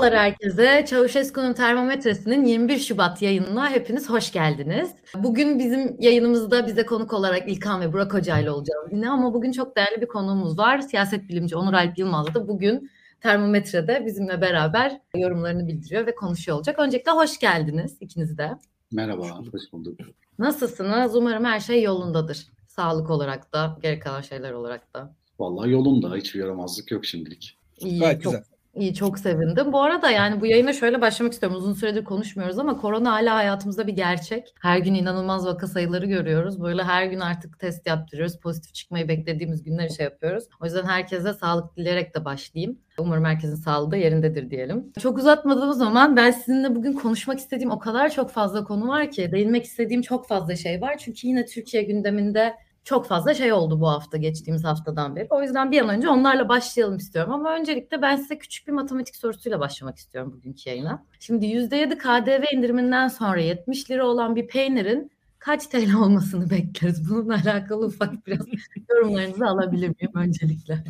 Merhabalar herkese. Çavuşesko'nun Termometresi'nin 21 Şubat yayınına hepiniz hoş geldiniz. Bugün bizim yayınımızda bize konuk olarak İlkan ve Burak Hoca ile olacağız yine ama bugün çok değerli bir konuğumuz var. Siyaset bilimci Onur Alp Yılmaz da bugün Termometre'de bizimle beraber yorumlarını bildiriyor ve konuşuyor olacak. Öncelikle hoş geldiniz ikiniz de. Merhaba, hoş bulduk. Nasılsınız? Umarım her şey yolundadır. Sağlık olarak da, geri kalan şeyler olarak da. Vallahi yolunda, hiçbir yaramazlık yok şimdilik. İyi, gayet çok güzel. İyi, çok sevindim. Bu arada yani bu yayına şöyle başlamak istiyorum. Uzun süredir konuşmuyoruz ama korona hala hayatımızda bir gerçek. Her gün inanılmaz vaka sayıları görüyoruz. Böyle her gün artık test yaptırıyoruz. Pozitif çıkmayı beklediğimiz günleri şey yapıyoruz. O yüzden herkese sağlık dileyerek de başlayayım. Umarım herkesin sağlığı da yerindedir diyelim. Çok uzatmadığımız zaman ben sizinle bugün konuşmak istediğim o kadar çok fazla konu var ki, değinmek istediğim çok fazla şey var. Çünkü yine Türkiye gündeminde çok fazla şey oldu bu hafta, geçtiğimiz haftadan beri. O yüzden bir an önce onlarla başlayalım istiyorum. Ama öncelikle ben size küçük bir matematik sorusuyla başlamak istiyorum bugünkü yayına. Şimdi %7 KDV indiriminden sonra 70 lira olan bir peynirin kaç TL olmasını bekleriz? Bununla alakalı ufak biraz yorumlarınızı alabilir miyim öncelikle?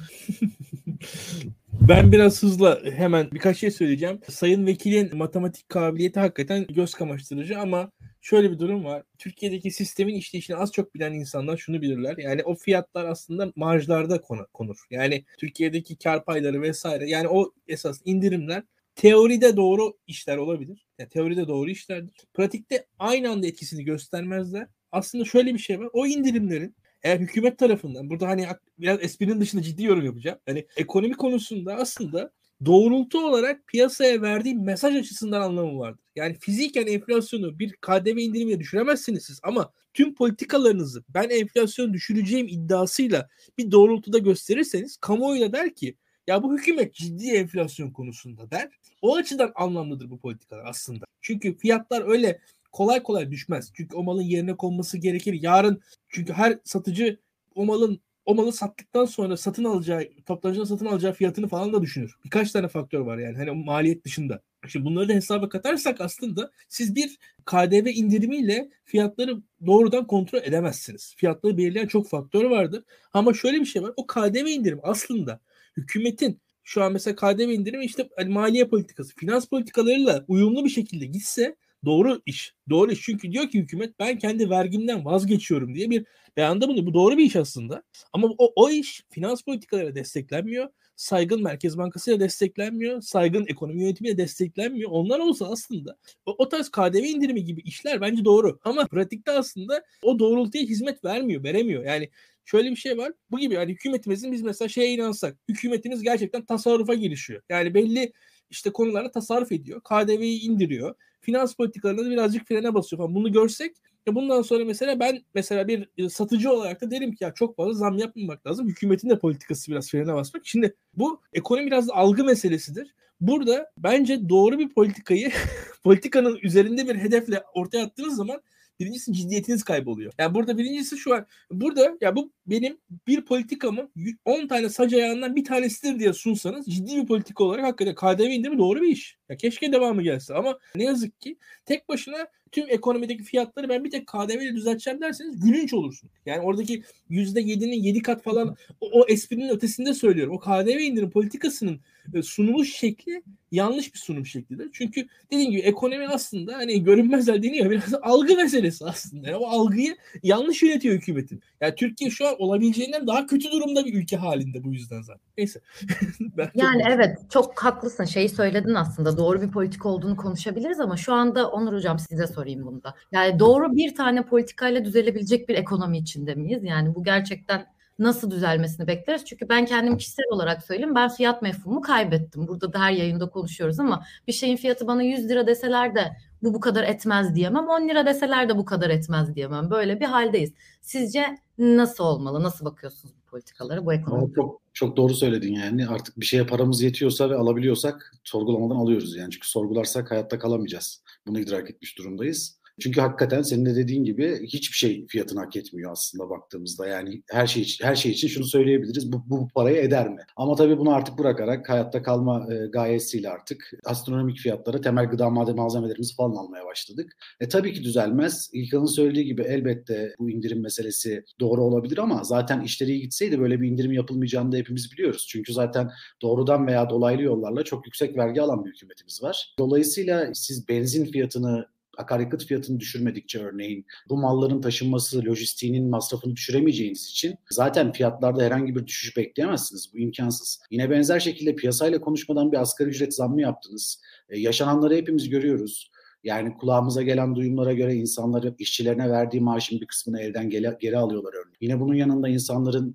Ben biraz hızla hemen birkaç şey söyleyeceğim. Sayın Vekil'in matematik kabiliyeti hakikaten göz kamaştırıcı ama şöyle bir durum var. Türkiye'deki sistemin işleyişini az çok bilen insanlar şunu bilirler. Yani o fiyatlar aslında marjlarda konur. Yani Türkiye'deki kar payları vesaire. Yani o esas indirimler teoride doğru işler olabilir. Yani teoride doğru işlerdir. Pratikte aynı anda etkisini göstermezler. Aslında şöyle bir şey var. O indirimlerin eğer hükümet tarafından, burada hani biraz esprinin dışında ciddi yorum yapacağım. Hani ekonomi konusunda aslında doğrultu olarak piyasaya verdiği mesaj açısından anlamı vardır. Yani fiziken enflasyonu bir KDV indirimiyle düşüremezsiniz siz ama tüm politikalarınızı ben enflasyonu düşüreceğim iddiasıyla bir doğrultuda gösterirseniz kamuoyuna der ki ya bu hükümet ciddi enflasyon konusunda der. O açıdan anlamlıdır bu politikalar aslında. Çünkü fiyatlar öyle kolay kolay düşmez. Çünkü o malın yerine konması gerekir. Yarın çünkü her satıcı o malı sattıktan sonra satın alacağı, toptancıdan satın alacağı fiyatını falan da düşünür. Birkaç tane faktör var yani hani maliyet dışında. Şimdi bunları da hesaba katarsak aslında siz bir KDV indirimiyle fiyatları doğrudan kontrol edemezsiniz. Fiyatları belirleyen çok faktör vardır. Ama şöyle bir şey var. O KDV indirimi aslında hükümetin şu an mesela KDV indirimi işte maliye politikası, finans politikalarıyla uyumlu bir şekilde gitse doğru iş. Çünkü diyor ki hükümet ben kendi vergimden vazgeçiyorum diye bir beyanda bulunuyor. Bu doğru bir iş aslında. Ama o iş finans politikalarıyla desteklenmiyor. Saygın Merkez Bankası'yla desteklenmiyor. Saygın ekonomi yönetimiyle desteklenmiyor. Onlar olsa aslında o tarz KDV indirimi gibi işler bence doğru. Ama pratikte aslında o doğrultuya hizmet veremiyor. Yani şöyle bir şey var. Bu gibi yani hükümetimizin biz mesela şeye inansak. Hükümetimiz gerçekten tasarrufa girişiyor. Yani belli işte konularda tasarruf ediyor. KDV'yi indiriyor. Finans politikalarında da birazcık frene basıyor falan. Bunu görsek ya bundan sonra mesela ben mesela bir satıcı olarak da derim ki ya çok fazla zam yapmamak lazım. Hükümetin de politikası biraz frene basmak. Şimdi bu ekonomi biraz da algı meselesidir. Burada bence doğru bir politikayı politikanın üzerinde bir hedefle ortaya attığınız zaman birincisi ciddiyetiniz kayboluyor. Yani burada birincisi şu an burada ya bu benim bir politikamı 10 tane sac ayağından bir tanesidir diye sunsanız ciddi bir politika olarak hakikaten KDV indirimi doğru bir iş. Ya keşke devamı gelse ama ne yazık ki tek başına tüm ekonomideki fiyatları ben bir tek KDV ile düzelteceğim derseniz gülünç olursunuz. Yani oradaki %7'nin 7 kat falan o esprinin ötesinde söylüyorum. O KDV indirim politikasının sunumu şekli yanlış bir sunum şeklidir. Çünkü dediğim gibi ekonomi aslında hani görünmezler deniyor. Biraz algı meselesi aslında. Yani o algıyı yanlış yönetiyor hükümetin. Yani Türkiye şu an olabileceğinden daha kötü durumda bir ülke halinde bu yüzden zaten. Neyse. Yani evet çok haklısın. Şeyi söyledin aslında. Doğru bir politika olduğunu konuşabiliriz ama şu anda Onur Hocam size sorayım bunda. Yani doğru bir tane politikayla düzelebilecek bir ekonomi içinde miyiz? Yani bu gerçekten nasıl düzelmesini bekleriz? Çünkü ben kendim kişisel olarak söyleyeyim. Ben fiyat mefhumu kaybettim. Burada da her yayında konuşuyoruz ama bir şeyin fiyatı bana 100 lira deseler de bu kadar etmez diyemem. 10 lira deseler de bu kadar etmez diyemem. Böyle bir haldeyiz. Sizce nasıl olmalı? Nasıl bakıyorsunuz bu politikalara, bu ekonomi? Çok, çok doğru söyledin yani. Artık bir şeye paramız yetiyorsa ve alabiliyorsak sorgulamadan alıyoruz yani. Çünkü sorgularsak hayatta kalamayacağız. Bunu idrak etmiş durumdayız. Çünkü hakikaten senin de dediğin gibi hiçbir şey fiyatını hak etmiyor aslında baktığımızda. Yani her şey için şunu söyleyebiliriz. Bu parayı eder mi? Ama tabii bunu artık bırakarak hayatta kalma gayesiyle artık astronomik fiyatlara temel gıda malzemelerimizi falan almaya başladık. Tabii ki düzelmez. İlkan'ın söylediği gibi elbette bu indirim meselesi doğru olabilir ama zaten işleri iyi gitseydi böyle bir indirim yapılmayacağını da hepimiz biliyoruz. Çünkü zaten doğrudan veya dolaylı yollarla çok yüksek vergi alan bir hükümetimiz var. Dolayısıyla siz benzin fiyatını, akaryakıt fiyatını düşürmedikçe örneğin bu malların taşınması, lojistiğinin masrafını düşüremeyeceğiniz için zaten fiyatlarda herhangi bir düşüş bekleyemezsiniz. Bu imkansız. Yine benzer şekilde piyasayla konuşmadan bir asgari ücret zammı yaptınız. Yaşananları hepimiz görüyoruz. Yani kulağımıza gelen duyumlara göre insanları işçilerine verdiği maaşın bir kısmını evden geri alıyorlar örneğin. Yine bunun yanında insanların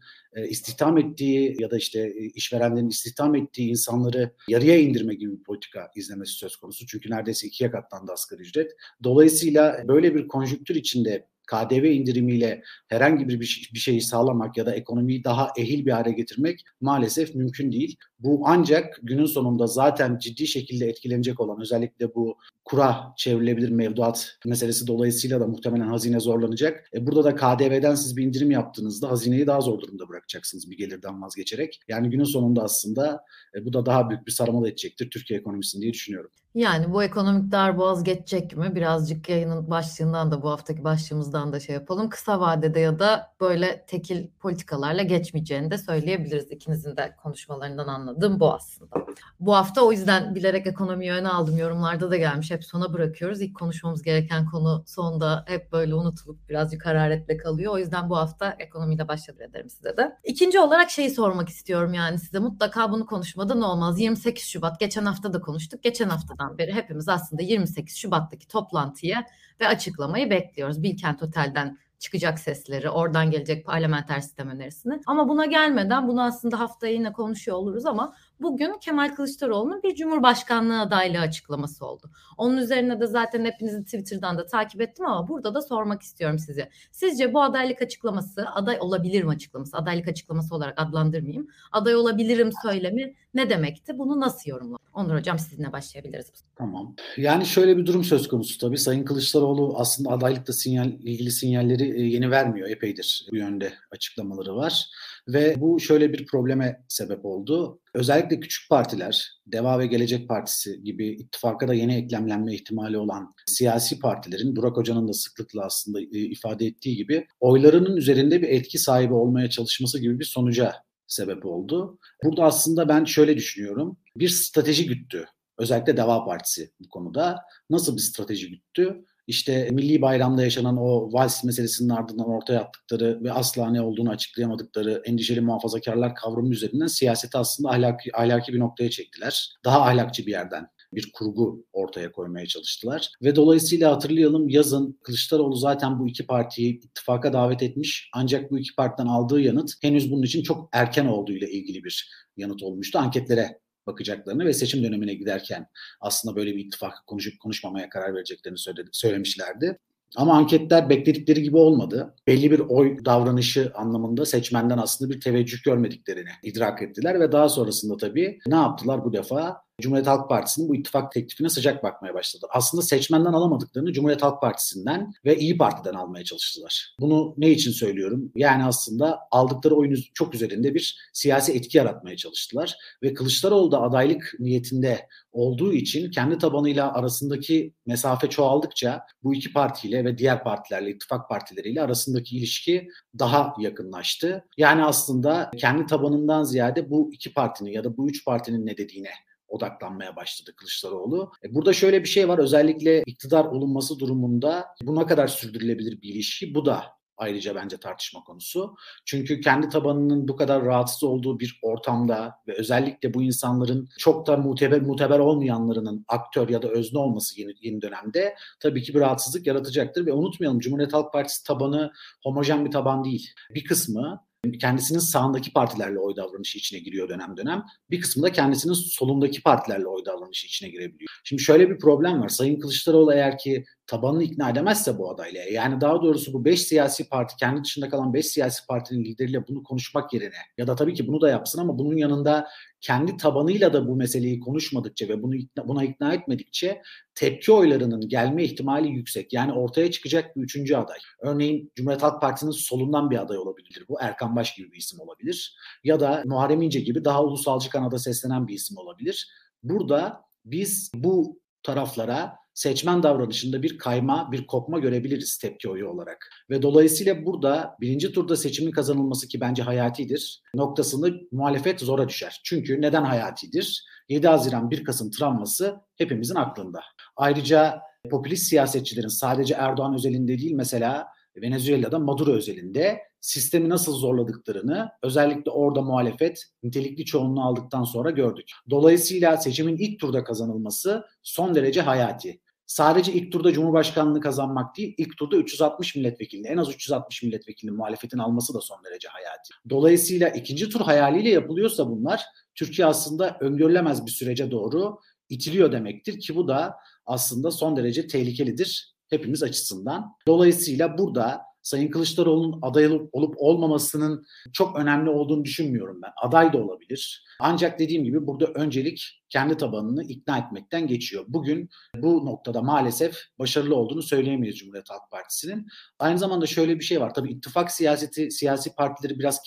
istihdam ettiği ya da işte işverenlerin istihdam ettiği insanları yarıya indirme gibi bir politika izlemesi söz konusu. Çünkü neredeyse ikiye katlandı asgari ücret. Dolayısıyla böyle bir konjüktür içinde KDV indirimiyle herhangi bir şeyi sağlamak ya da ekonomiyi daha ehil bir hale getirmek maalesef mümkün değil. Bu ancak günün sonunda zaten ciddi şekilde etkilenecek olan özellikle bu kura çevrilebilir mevduat meselesi dolayısıyla da muhtemelen hazine zorlanacak. Burada da KDV'den siz bir indirim yaptığınızda hazineyi daha zor durumda bırakacaksınız bir gelirden vazgeçerek. Yani günün sonunda aslında bu da daha büyük bir sarmal edecektir Türkiye ekonomisini diye düşünüyorum. Yani bu ekonomik darboğaz geçecek mi? Birazcık yayının başlığından da bu haftaki başlığımızdan da şey yapalım. Kısa vadede ya da böyle tekil politikalarla geçmeyeceğini de söyleyebiliriz. İkinizin de konuşmalarından anladığım bu aslında. Bu hafta o yüzden bilerek ekonomiyi öne aldım. Yorumlarda da gelmiş. Hep sona bırakıyoruz. İlk konuşmamız gereken konu sonda hep böyle unutulup birazcık hararetle kalıyor. O yüzden bu hafta ekonomiyle başladı ederim size de. İkinci olarak şeyi sormak istiyorum yani size. Mutlaka bunu konuşmadan olmaz. 28 Şubat. Geçen hafta da konuştuk. Geçen haftadan beri hepimiz aslında 28 Şubat'taki toplantıyı ve açıklamayı bekliyoruz. Bilkent Otel'den çıkacak sesleri, oradan gelecek parlamenter sistem önerisini. Ama buna gelmeden bunu aslında haftaya yine konuşuyor oluruz ama bugün Kemal Kılıçdaroğlu'nun bir Cumhurbaşkanlığı adaylığı açıklaması oldu. Onun üzerine de zaten hepinizi Twitter'dan da takip ettim ama burada da sormak istiyorum size. Sizce bu adaylık açıklaması, aday olabilirim açıklaması, adaylık açıklaması olarak adlandırmayayım. Aday olabilirim söylemi ne demekti? Bunu nasıl yorumlar? Onur Hocam sizinle başlayabiliriz. Tamam. Yani şöyle bir durum söz konusu tabii. Sayın Kılıçdaroğlu aslında adaylıkla ilgili sinyalleri yeni vermiyor. Epeydir bu yönde açıklamaları var. Ve bu şöyle bir probleme sebep oldu. Özellikle küçük partiler, Deva ve Gelecek Partisi gibi ittifaka da yeni eklemlenme ihtimali olan siyasi partilerin, Burak Hoca'nın da sıklıkla aslında ifade ettiği gibi oylarının üzerinde bir etki sahibi olmaya çalışması gibi bir sonuca sebep oldu. Burada aslında ben şöyle düşünüyorum, bir strateji güttü. Özellikle Deva Partisi bu konuda. Nasıl bir strateji güttü? İşte Milli Bayram'da yaşanan o vals meselesinin ardından ortaya attıkları ve asla ne olduğunu açıklayamadıkları endişeli muhafazakarlar kavramı üzerinden siyaseti aslında ahlaki bir noktaya çektiler. Daha ahlakçı bir yerden bir kurgu ortaya koymaya çalıştılar. Ve dolayısıyla hatırlayalım yazın Kılıçdaroğlu zaten bu iki partiyi ittifaka davet etmiş. Ancak bu iki partiden aldığı yanıt henüz bunun için çok erken olduğuyla ilgili bir yanıt olmuştu. Anketlere bakacaklarını ve seçim dönemine giderken aslında böyle bir ittifak konuşup konuşmamaya karar vereceklerini söylemişlerdi. Ama anketler bekledikleri gibi olmadı. Belli bir oy davranışı anlamında seçmenden aslında bir teveccüh görmediklerini idrak ettiler ve daha sonrasında tabii ne yaptılar bu defa? Cumhuriyet Halk Partisi'nin bu ittifak teklifine sıcak bakmaya başladı. Aslında seçmenden alamadıklarını Cumhuriyet Halk Partisi'nden ve İYİ Parti'den almaya çalıştılar. Bunu ne için söylüyorum? Yani aslında aldıkları oyun çok üzerinde bir siyasi etki yaratmaya çalıştılar. Ve Kılıçdaroğlu da adaylık niyetinde olduğu için kendi tabanıyla arasındaki mesafe çoğaldıkça bu iki partiyle ve diğer partilerle, ittifak partileriyle arasındaki ilişki daha yakınlaştı. Yani aslında kendi tabanından ziyade bu iki partinin ya da bu üç partinin ne dediğine odaklanmaya başladı Kılıçdaroğlu. Burada şöyle bir şey var. Özellikle iktidar olunması durumunda bu ne kadar sürdürülebilir bir ilişki? Bu da ayrıca bence tartışma konusu. Çünkü kendi tabanının bu kadar rahatsız olduğu bir ortamda ve özellikle bu insanların çok da muteber olmayanlarının aktör ya da özne olması yeni dönemde tabii ki bir rahatsızlık yaratacaktır. Ve unutmayalım Cumhuriyet Halk Partisi tabanı homojen bir taban değil. Bir kısmı kendisinin sağındaki partilerle oy davranışı içine giriyor dönem dönem. Bir kısmı da kendisinin solundaki partilerle oy davranışı içine girebiliyor. Şimdi şöyle bir problem var. Sayın Kılıçdaroğlu eğer ki tabanını ikna edemezse bu adayla, yani daha doğrusu bu 5 siyasi parti, kendi dışında kalan 5 siyasi partinin lideriyle bunu konuşmak yerine, ya da tabii ki bunu da yapsın ama bunun yanında kendi tabanıyla da bu meseleyi konuşmadıkça ve buna ikna etmedikçe tepki oylarının gelme ihtimali yüksek. Yani ortaya çıkacak bir üçüncü aday. Örneğin Cumhuriyet Halk Partisi'nin solundan bir aday olabilir. Bu Erkan Baş gibi bir isim olabilir. Ya da Muharrem İnce gibi daha ulusalcı kanada seslenen bir isim olabilir. Burada biz bu taraflara seçmen davranışında bir kayma, bir kopma görebiliriz tepki oyu olarak. Ve dolayısıyla burada birinci turda seçimin kazanılması, ki bence hayatidir, noktasında muhalefet zora düşer. Çünkü neden hayatidir? 7 Haziran 1 Kasım travması hepimizin aklında. Ayrıca popülist siyasetçilerin sadece Erdoğan özelinde değil, mesela Venezuela'da Maduro özelinde sistemi nasıl zorladıklarını, özellikle orada muhalefet nitelikli çoğunluğu aldıktan sonra gördük. Dolayısıyla seçimin ilk turda kazanılması son derece hayati. Sadece ilk turda Cumhurbaşkanlığı kazanmak değil, ilk turda 360 milletvekilini, en az 360 milletvekilini muhalefetin alması da son derece hayati. Dolayısıyla ikinci tur hayaliyle yapılıyorsa bunlar, Türkiye aslında öngörülemez bir sürece doğru itiliyor demektir ki bu da aslında son derece tehlikelidir hepimiz açısından. Dolayısıyla burada Sayın Kılıçdaroğlu'nun aday olup olmamasının çok önemli olduğunu düşünmüyorum ben. Aday da olabilir. Ancak dediğim gibi burada öncelik kendi tabanını ikna etmekten geçiyor. Bugün bu noktada maalesef başarılı olduğunu söyleyemeyiz Cumhuriyet Halk Partisi'nin. Aynı zamanda şöyle bir şey var. Tabii ittifak siyaseti, siyasi partileri biraz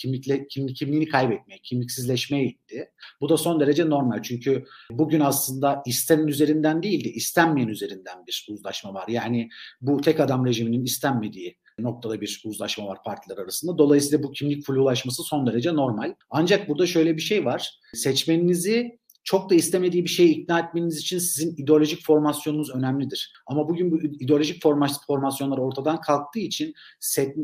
kimliğini kaybetmeye, kimliksizleşmeye itti. Bu da son derece normal. Çünkü bugün aslında istenen üzerinden değil de istenmeyen üzerinden bir uzlaşma var. Yani bu tek adam rejiminin istenmediği noktada bir uzlaşma var partiler arasında. Dolayısıyla bu kimlik flulaşması son derece normal. Ancak burada şöyle bir şey var. Seçmeninizi çok da istemediği bir şeye ikna etmeniz için sizin ideolojik formasyonunuz önemlidir. Ama bugün bu ideolojik formasyonlar ortadan kalktığı için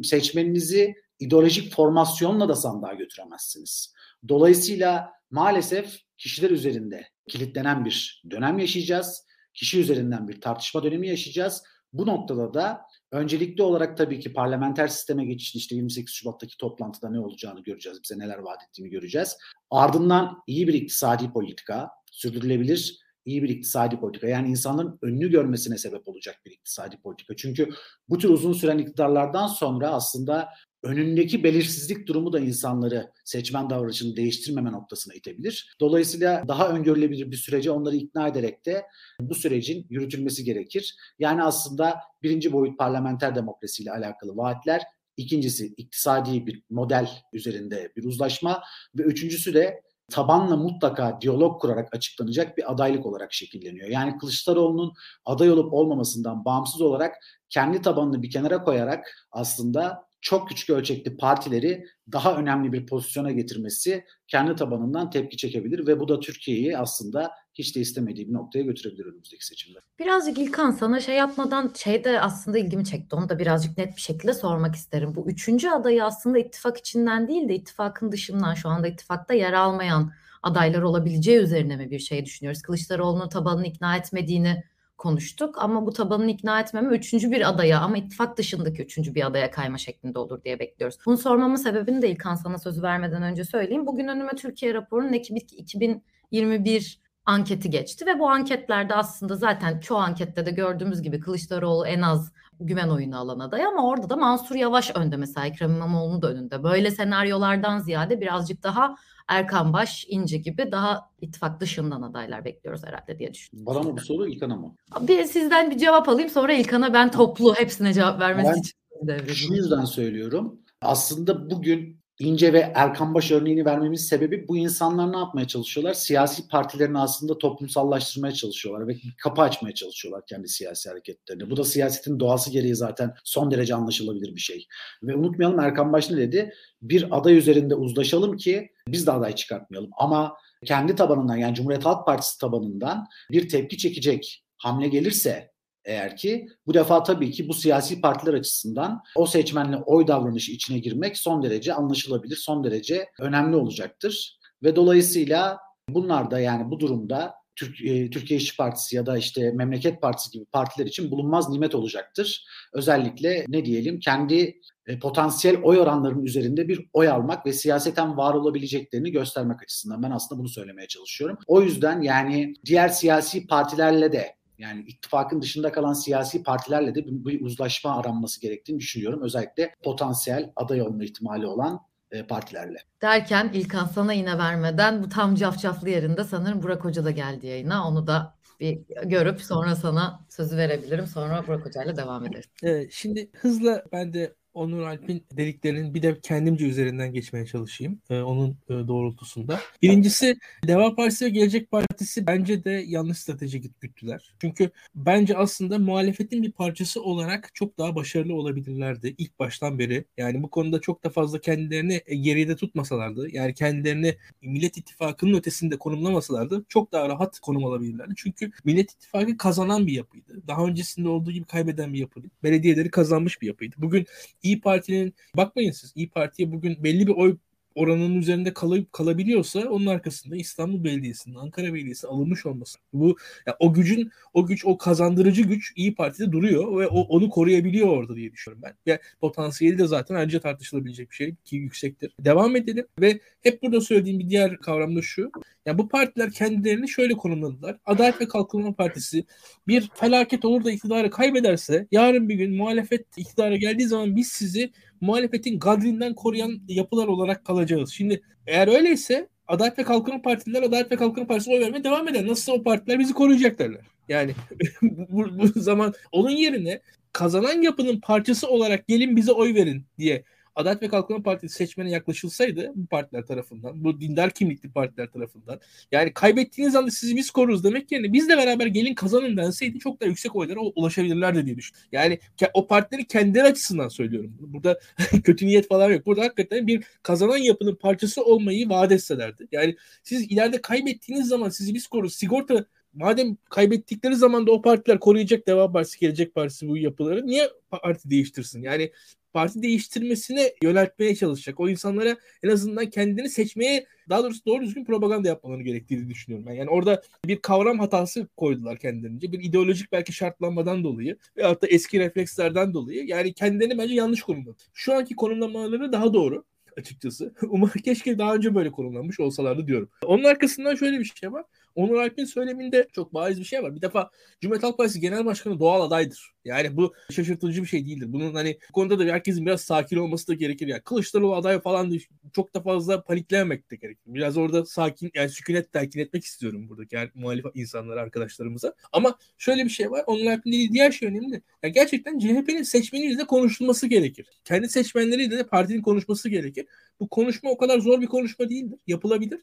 seçmeninizi ideolojik formasyonla da sandığa götüremezsiniz. Dolayısıyla maalesef kişiler üzerinde kilitlenen bir dönem yaşayacağız. Kişi üzerinden bir tartışma dönemi yaşayacağız. Bu noktada da öncelikli olarak tabii ki parlamenter sisteme geçişin, işte 28 Şubat'taki toplantıda ne olacağını göreceğiz, bize neler vaat ettiğini göreceğiz. Ardından iyi bir iktisadi politika, sürdürülebilir iyi bir iktisadi politika, yani insanların önünü görmesine sebep olacak bir iktisadi politika. Çünkü bu tür uzun süren iktidarlardan sonra aslında önündeki belirsizlik durumu da insanları seçmen davranışını değiştirmeme noktasına itebilir. Dolayısıyla daha öngörülebilir bir sürece onları ikna ederek de bu sürecin yürütülmesi gerekir. Yani aslında birinci boyut parlamenter demokrasiyle alakalı vaatler, ikincisi iktisadi bir model üzerinde bir uzlaşma ve üçüncüsü de tabanla mutlaka diyalog kurarak açıklanacak bir adaylık olarak şekilleniyor. Yani Kılıçdaroğlu'nun aday olup olmamasından bağımsız olarak kendi tabanını bir kenara koyarak aslında çok küçük ölçekli partileri daha önemli bir pozisyona getirmesi kendi tabanından tepki çekebilir ve bu da Türkiye'yi aslında hiç de istemediği bir noktaya götürebilir önümüzdeki seçimde. Birazcık İlkan, sana şey de aslında ilgimi çekti, onu da birazcık net bir şekilde sormak isterim. Bu üçüncü adayı aslında ittifak içinden değil de ittifakın dışından, şu anda ittifakta yer almayan adaylar olabileceği üzerine mi bir şey düşünüyoruz? Kılıçdaroğlu'nun tabanını ikna etmediğini konuştuk ama bu tabanını ikna etmeme üçüncü bir adaya, ama ittifak dışındaki üçüncü bir adaya kayma şeklinde olur diye bekliyoruz. Bunu sormamın sebebini de İlkan, sana sözü vermeden önce söyleyeyim. Bugün önüme Türkiye Raporu'nun 2021 anketi geçti ve bu anketlerde aslında zaten çoğu ankette de gördüğümüz gibi Kılıçdaroğlu en az güven oyunu alan aday, ama orada da Mansur Yavaş önde, mesela Ekrem İmamoğlu'nun da önünde. Böyle senaryolardan ziyade birazcık daha Erkan Baş, İnce gibi daha ittifak dışından adaylar bekliyoruz herhalde diye düşünüyorum. Bana mı bu soru, İlkan'a mı? Sizden bir cevap alayım, sonra İlkan'a ben toplu hepsine cevap vermesi için devredeyim. Şu yüzden söylüyorum. Aslında bugün İnce ve Erkan Baş örneğini vermemiz sebebi, bu insanlar ne yapmaya çalışıyorlar? Siyasi partilerini aslında toplumsallaştırmaya çalışıyorlar ve kapı açmaya çalışıyorlar kendi siyasi hareketlerine. Bu da siyasetin doğası gereği zaten son derece anlaşılabilir bir şey. Ve unutmayalım, Erkan Baş ne dedi? Bir aday üzerinde uzlaşalım ki biz de aday çıkartmayalım. Ama kendi tabanından, yani Cumhuriyet Halk Partisi tabanından bir tepki çekecek hamle gelirse eğer ki, bu defa tabii ki bu siyasi partiler açısından o seçmenle oy davranışı içine girmek son derece anlaşılabilir, son derece önemli olacaktır. Ve dolayısıyla bunlar da, yani bu durumda Türkiye İşçi Partisi ya da işte Memleket Partisi gibi partiler için bulunmaz nimet olacaktır. Özellikle ne diyelim, kendi potansiyel oy oranlarının üzerinde bir oy almak ve siyaseten var olabileceklerini göstermek açısından ben aslında bunu söylemeye çalışıyorum. O yüzden yani diğer siyasi partilerle de, Yani ittifakın dışında kalan siyasi partilerle de bir uzlaşma aranması gerektiğini düşünüyorum. Özellikle potansiyel aday olma ihtimali olan partilerle. Derken İlkan, sana yine vermeden bu tam cafcaflı yerinde sanırım Burak Hoca da geldi yayına. Onu da bir görüp sonra sana sözü verebilirim. Sonra Burak Hoca'yla devam ederiz. Evet, şimdi hızla ben de Onur Alp'in dediklerinin bir de kendimce üzerinden geçmeye çalışayım. Onun doğrultusunda. Birincisi, Deva Partisi ve Gelecek Partisi bence de yanlış strateji güttüler. Çünkü bence aslında muhalefetin bir parçası olarak çok daha başarılı olabilirlerdi ilk baştan beri. Yani bu konuda çok da fazla kendilerini geride tutmasalardı, yani kendilerini Millet İttifakı'nın ötesinde konumlamasalardı çok daha rahat konum alabilirlerdi. Çünkü Millet İttifakı kazanan bir yapıydı. Daha öncesinde olduğu gibi kaybeden bir yapıydı. Belediyeleri kazanmış bir yapıydı. Bugün İYİ Parti'nin, bakmayın siz, İYİ Parti'ye bugün belli bir oy oranının üzerinde kalabiliyorsa onun arkasında İstanbul Belediyesi'nin, Ankara Belediyesi'nin alınmış olması. Bu yani o güç, o kazandırıcı güç İYİ Parti'de duruyor ve onu koruyabiliyor orada diye düşünüyorum ben. Yani potansiyeli de zaten ayrıca tartışılabilecek bir şey ki yüksektir. Devam edelim ve hep burada söylediğim bir diğer kavram da şu. Yani bu partiler kendilerini şöyle konumladılar. Adalet ve Kalkınma Partisi bir felaket olur da iktidarı kaybederse yarın bir gün muhalefet iktidara geldiği zaman biz sizi muhalefetin gadrinden koruyan yapılar olarak kalacağız. Şimdi eğer öyleyse Adalet ve Kalkınma Partililer Adalet ve Kalkınma Partisi'ne oy vermeye devam eder. Nasılsa o partiler bizi koruyacak derler. Yani bu zaman onun yerine kazanan yapının parçası olarak gelin bize oy verin diye Adalet ve Kalkınma Partisi seçmene yaklaşılsaydı bu partiler tarafından, bu dindar kimlikli partiler tarafından, yani kaybettiğiniz anda sizi biz koruruz demek yerine biz de beraber gelin kazanın denseydi çok daha yüksek oylara ulaşabilirlerdi diye düşünüyorum. Yani o partileri kendileri açısından söylüyorum. Burada kötü niyet falan yok. Burada hakikaten bir kazanan yapının parçası olmayı vaat etselerdi. Yani siz ileride kaybettiğiniz zaman sizi biz koruruz. Sigorta, madem kaybettikleri zaman da o partiler koruyacak, Deva Partisi, Gelecek Partisi bu yapıları niye parti değiştirsin? Yani parti değiştirmesine yöneltmeye çalışacak. O insanlara en azından kendini seçmeye, daha doğrusu doğru düzgün propaganda yapmaları gerektiğini düşünüyorum ben. Yani orada bir kavram hatası koydular kendilerince. Bir ideolojik belki şartlanmadan dolayı veyahut da eski reflekslerden dolayı. Yani kendilerini bence yanlış konumladı. Şu anki konumlamaları daha doğru açıkçası. Umarım, keşke daha önce böyle konumlanmış olsalardı diyorum. Onun arkasından şöyle bir şey var. Onur Alp'in söyleminde çok bariz bir şey var. Bir defa Cumhuriyet Halk Partisi Genel Başkanı doğal adaydır. Yani bu şaşırtıcı bir şey değildir. Bunun hani bu konuda da herkesin biraz sakin olması da gerekir. Yani Kılıçdaroğlu aday falan çok da fazla paniklememek de gerekir. Biraz orada sakin, yani sükunet telkin etmek istiyorum buradaki yani muhalif insanlara, arkadaşlarımıza. Ama şöyle bir şey var. Onur Alp'in dediği diğer şey önemli. Yani gerçekten CHP'nin seçmeniyle de konuşulması gerekir. Kendi seçmenleriyle de partinin konuşması gerekir. Bu konuşma o kadar zor bir konuşma değildir. Yapılabilir.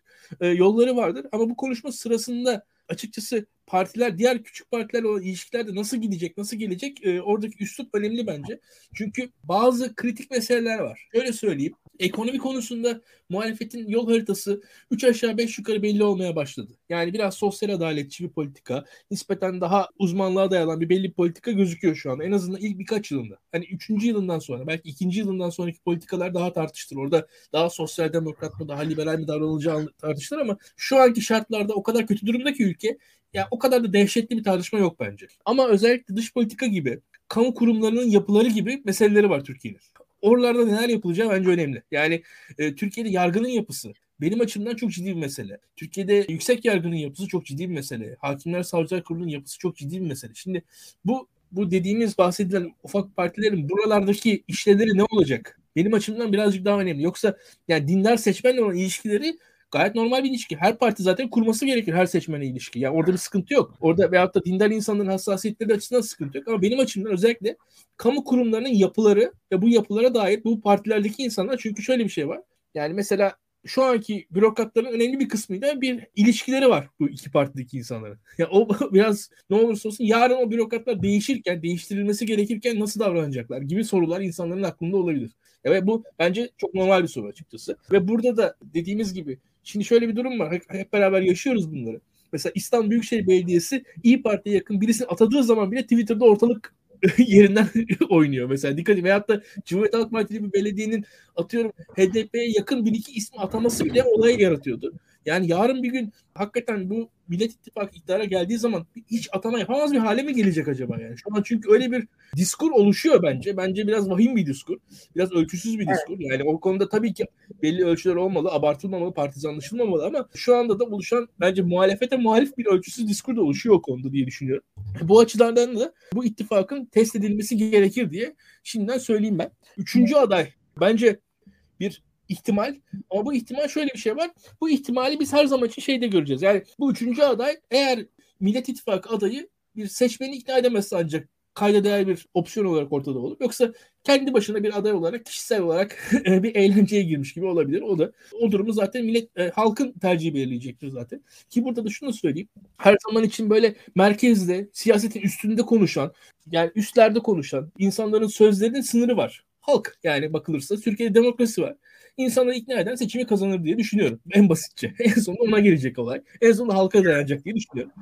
Yolları vardır. Ama bu konuşma sırasında açıkçası partiler, diğer küçük partilerle olan ilişkilerde nasıl gidecek, nasıl gelecek, oradaki üslup önemli bence. Çünkü bazı kritik meseleler var. Öyle söyleyeyim. Ekonomi konusunda muhalefetin yol haritası 3 aşağı 5 yukarı belli olmaya başladı. Yani biraz sosyal adaletçi bir politika, nispeten daha uzmanlığa dayanan bir belli politika gözüküyor şu anda. En azından ilk birkaç yılında. Hani 3. yılından sonra, belki 2. yılından sonraki politikalar daha tartışılır. Orada daha sosyal demokrat mı, daha liberal mi davranılacağı tartışılır ama şu anki şartlarda o kadar kötü durumda ki ülke, ya o kadar da dehşetli bir tartışma yok bence. Ama özellikle dış politika gibi, kamu kurumlarının yapıları gibi meseleleri var Türkiye'nin. Oralarda neler yapılacağı bence önemli. Yani Türkiye'de yargının yapısı benim açımdan çok ciddi bir mesele. Türkiye'de yüksek yargının yapısı çok ciddi bir mesele. Hakimler Savcılar Kurulu'nun yapısı çok ciddi bir mesele. Şimdi bu dediğimiz bahsedilen ufak partilerin buralardaki işlevleri ne olacak? Benim açımdan birazcık daha önemli. Yoksa yani dindar seçmenle olan ilişkileri gayet normal bir ilişki. Her parti zaten kurması gerekir her seçmene ilişki. Yani orada bir sıkıntı yok. Orada veyahut da dindar insanların hassasiyetleri açısından sıkıntı yok. Ama benim açımdan özellikle kamu kurumlarının yapıları ve bu yapılara dair bu partilerdeki insanlar, çünkü şöyle bir şey var. Yani mesela şu anki bürokratların önemli bir kısmıyla bir ilişkileri var bu iki partideki insanların. Yani o biraz ne olursa olsun yarın o bürokratlar değişirken, değiştirilmesi gerekirken nasıl davranacaklar gibi sorular insanların aklında olabilir. Ve bu bence çok normal bir soru açıkçası. Ve burada da dediğimiz gibi şimdi şöyle bir durum var. Hep beraber yaşıyoruz bunları. Mesela İstanbul Büyükşehir Belediyesi İYİ Parti'ye yakın birisini atadığı zaman bile Twitter'da ortalık yerinden oynuyor mesela. Dikkat edin. Veyahut da Cumhuriyet Halk Partili bir belediyenin atıyorum HDP'ye yakın bir iki ismi ataması bile olay yaratıyordu. Yani yarın bir gün hakikaten bu Millet İttifakı iktidara geldiği zaman hiç atama yapamaz bir hale mi gelecek acaba yani? Şu an çünkü öyle bir diskur oluşuyor bence. Bence biraz vahim bir diskur. Biraz ölçüsüz bir diskur. Evet. Yani o konuda tabii ki belli ölçüler olmalı, abartılmamalı, partizanlaşılmamalı ama şu anda da oluşan bence muhalefete muhalif bir ölçüsüz diskur da oluşuyor o konuda diye düşünüyorum. Bu açılardan da bu ittifakın test edilmesi gerekir diye şimdiden söyleyeyim ben. Üçüncü aday bence bir ihtimal. Ama bu ihtimal şöyle bir şey var. Bu ihtimali biz her zaman için şeyde göreceğiz. Yani bu üçüncü aday eğer Millet İttifakı adayı bir seçmeni ikna edemezse ancak kayda değer bir opsiyon olarak ortada olur. Yoksa kendi başına bir aday olarak kişisel olarak bir eğlenceye girmiş gibi olabilir. O da o durumu zaten halkın tercihi belirleyecektir zaten. Ki burada da şunu söyleyeyim. Her zaman için böyle merkezde, siyasetin üstünde konuşan, yani üstlerde konuşan insanların sözlerinin sınırı var. Halk yani bakılırsa Türkiye'de demokrasi var. İnsanları ikna eden seçimi kazanır diye düşünüyorum. En basitçe. En sonunda ona gelecek olay. En sonunda halka dayanacak diye düşünüyorum.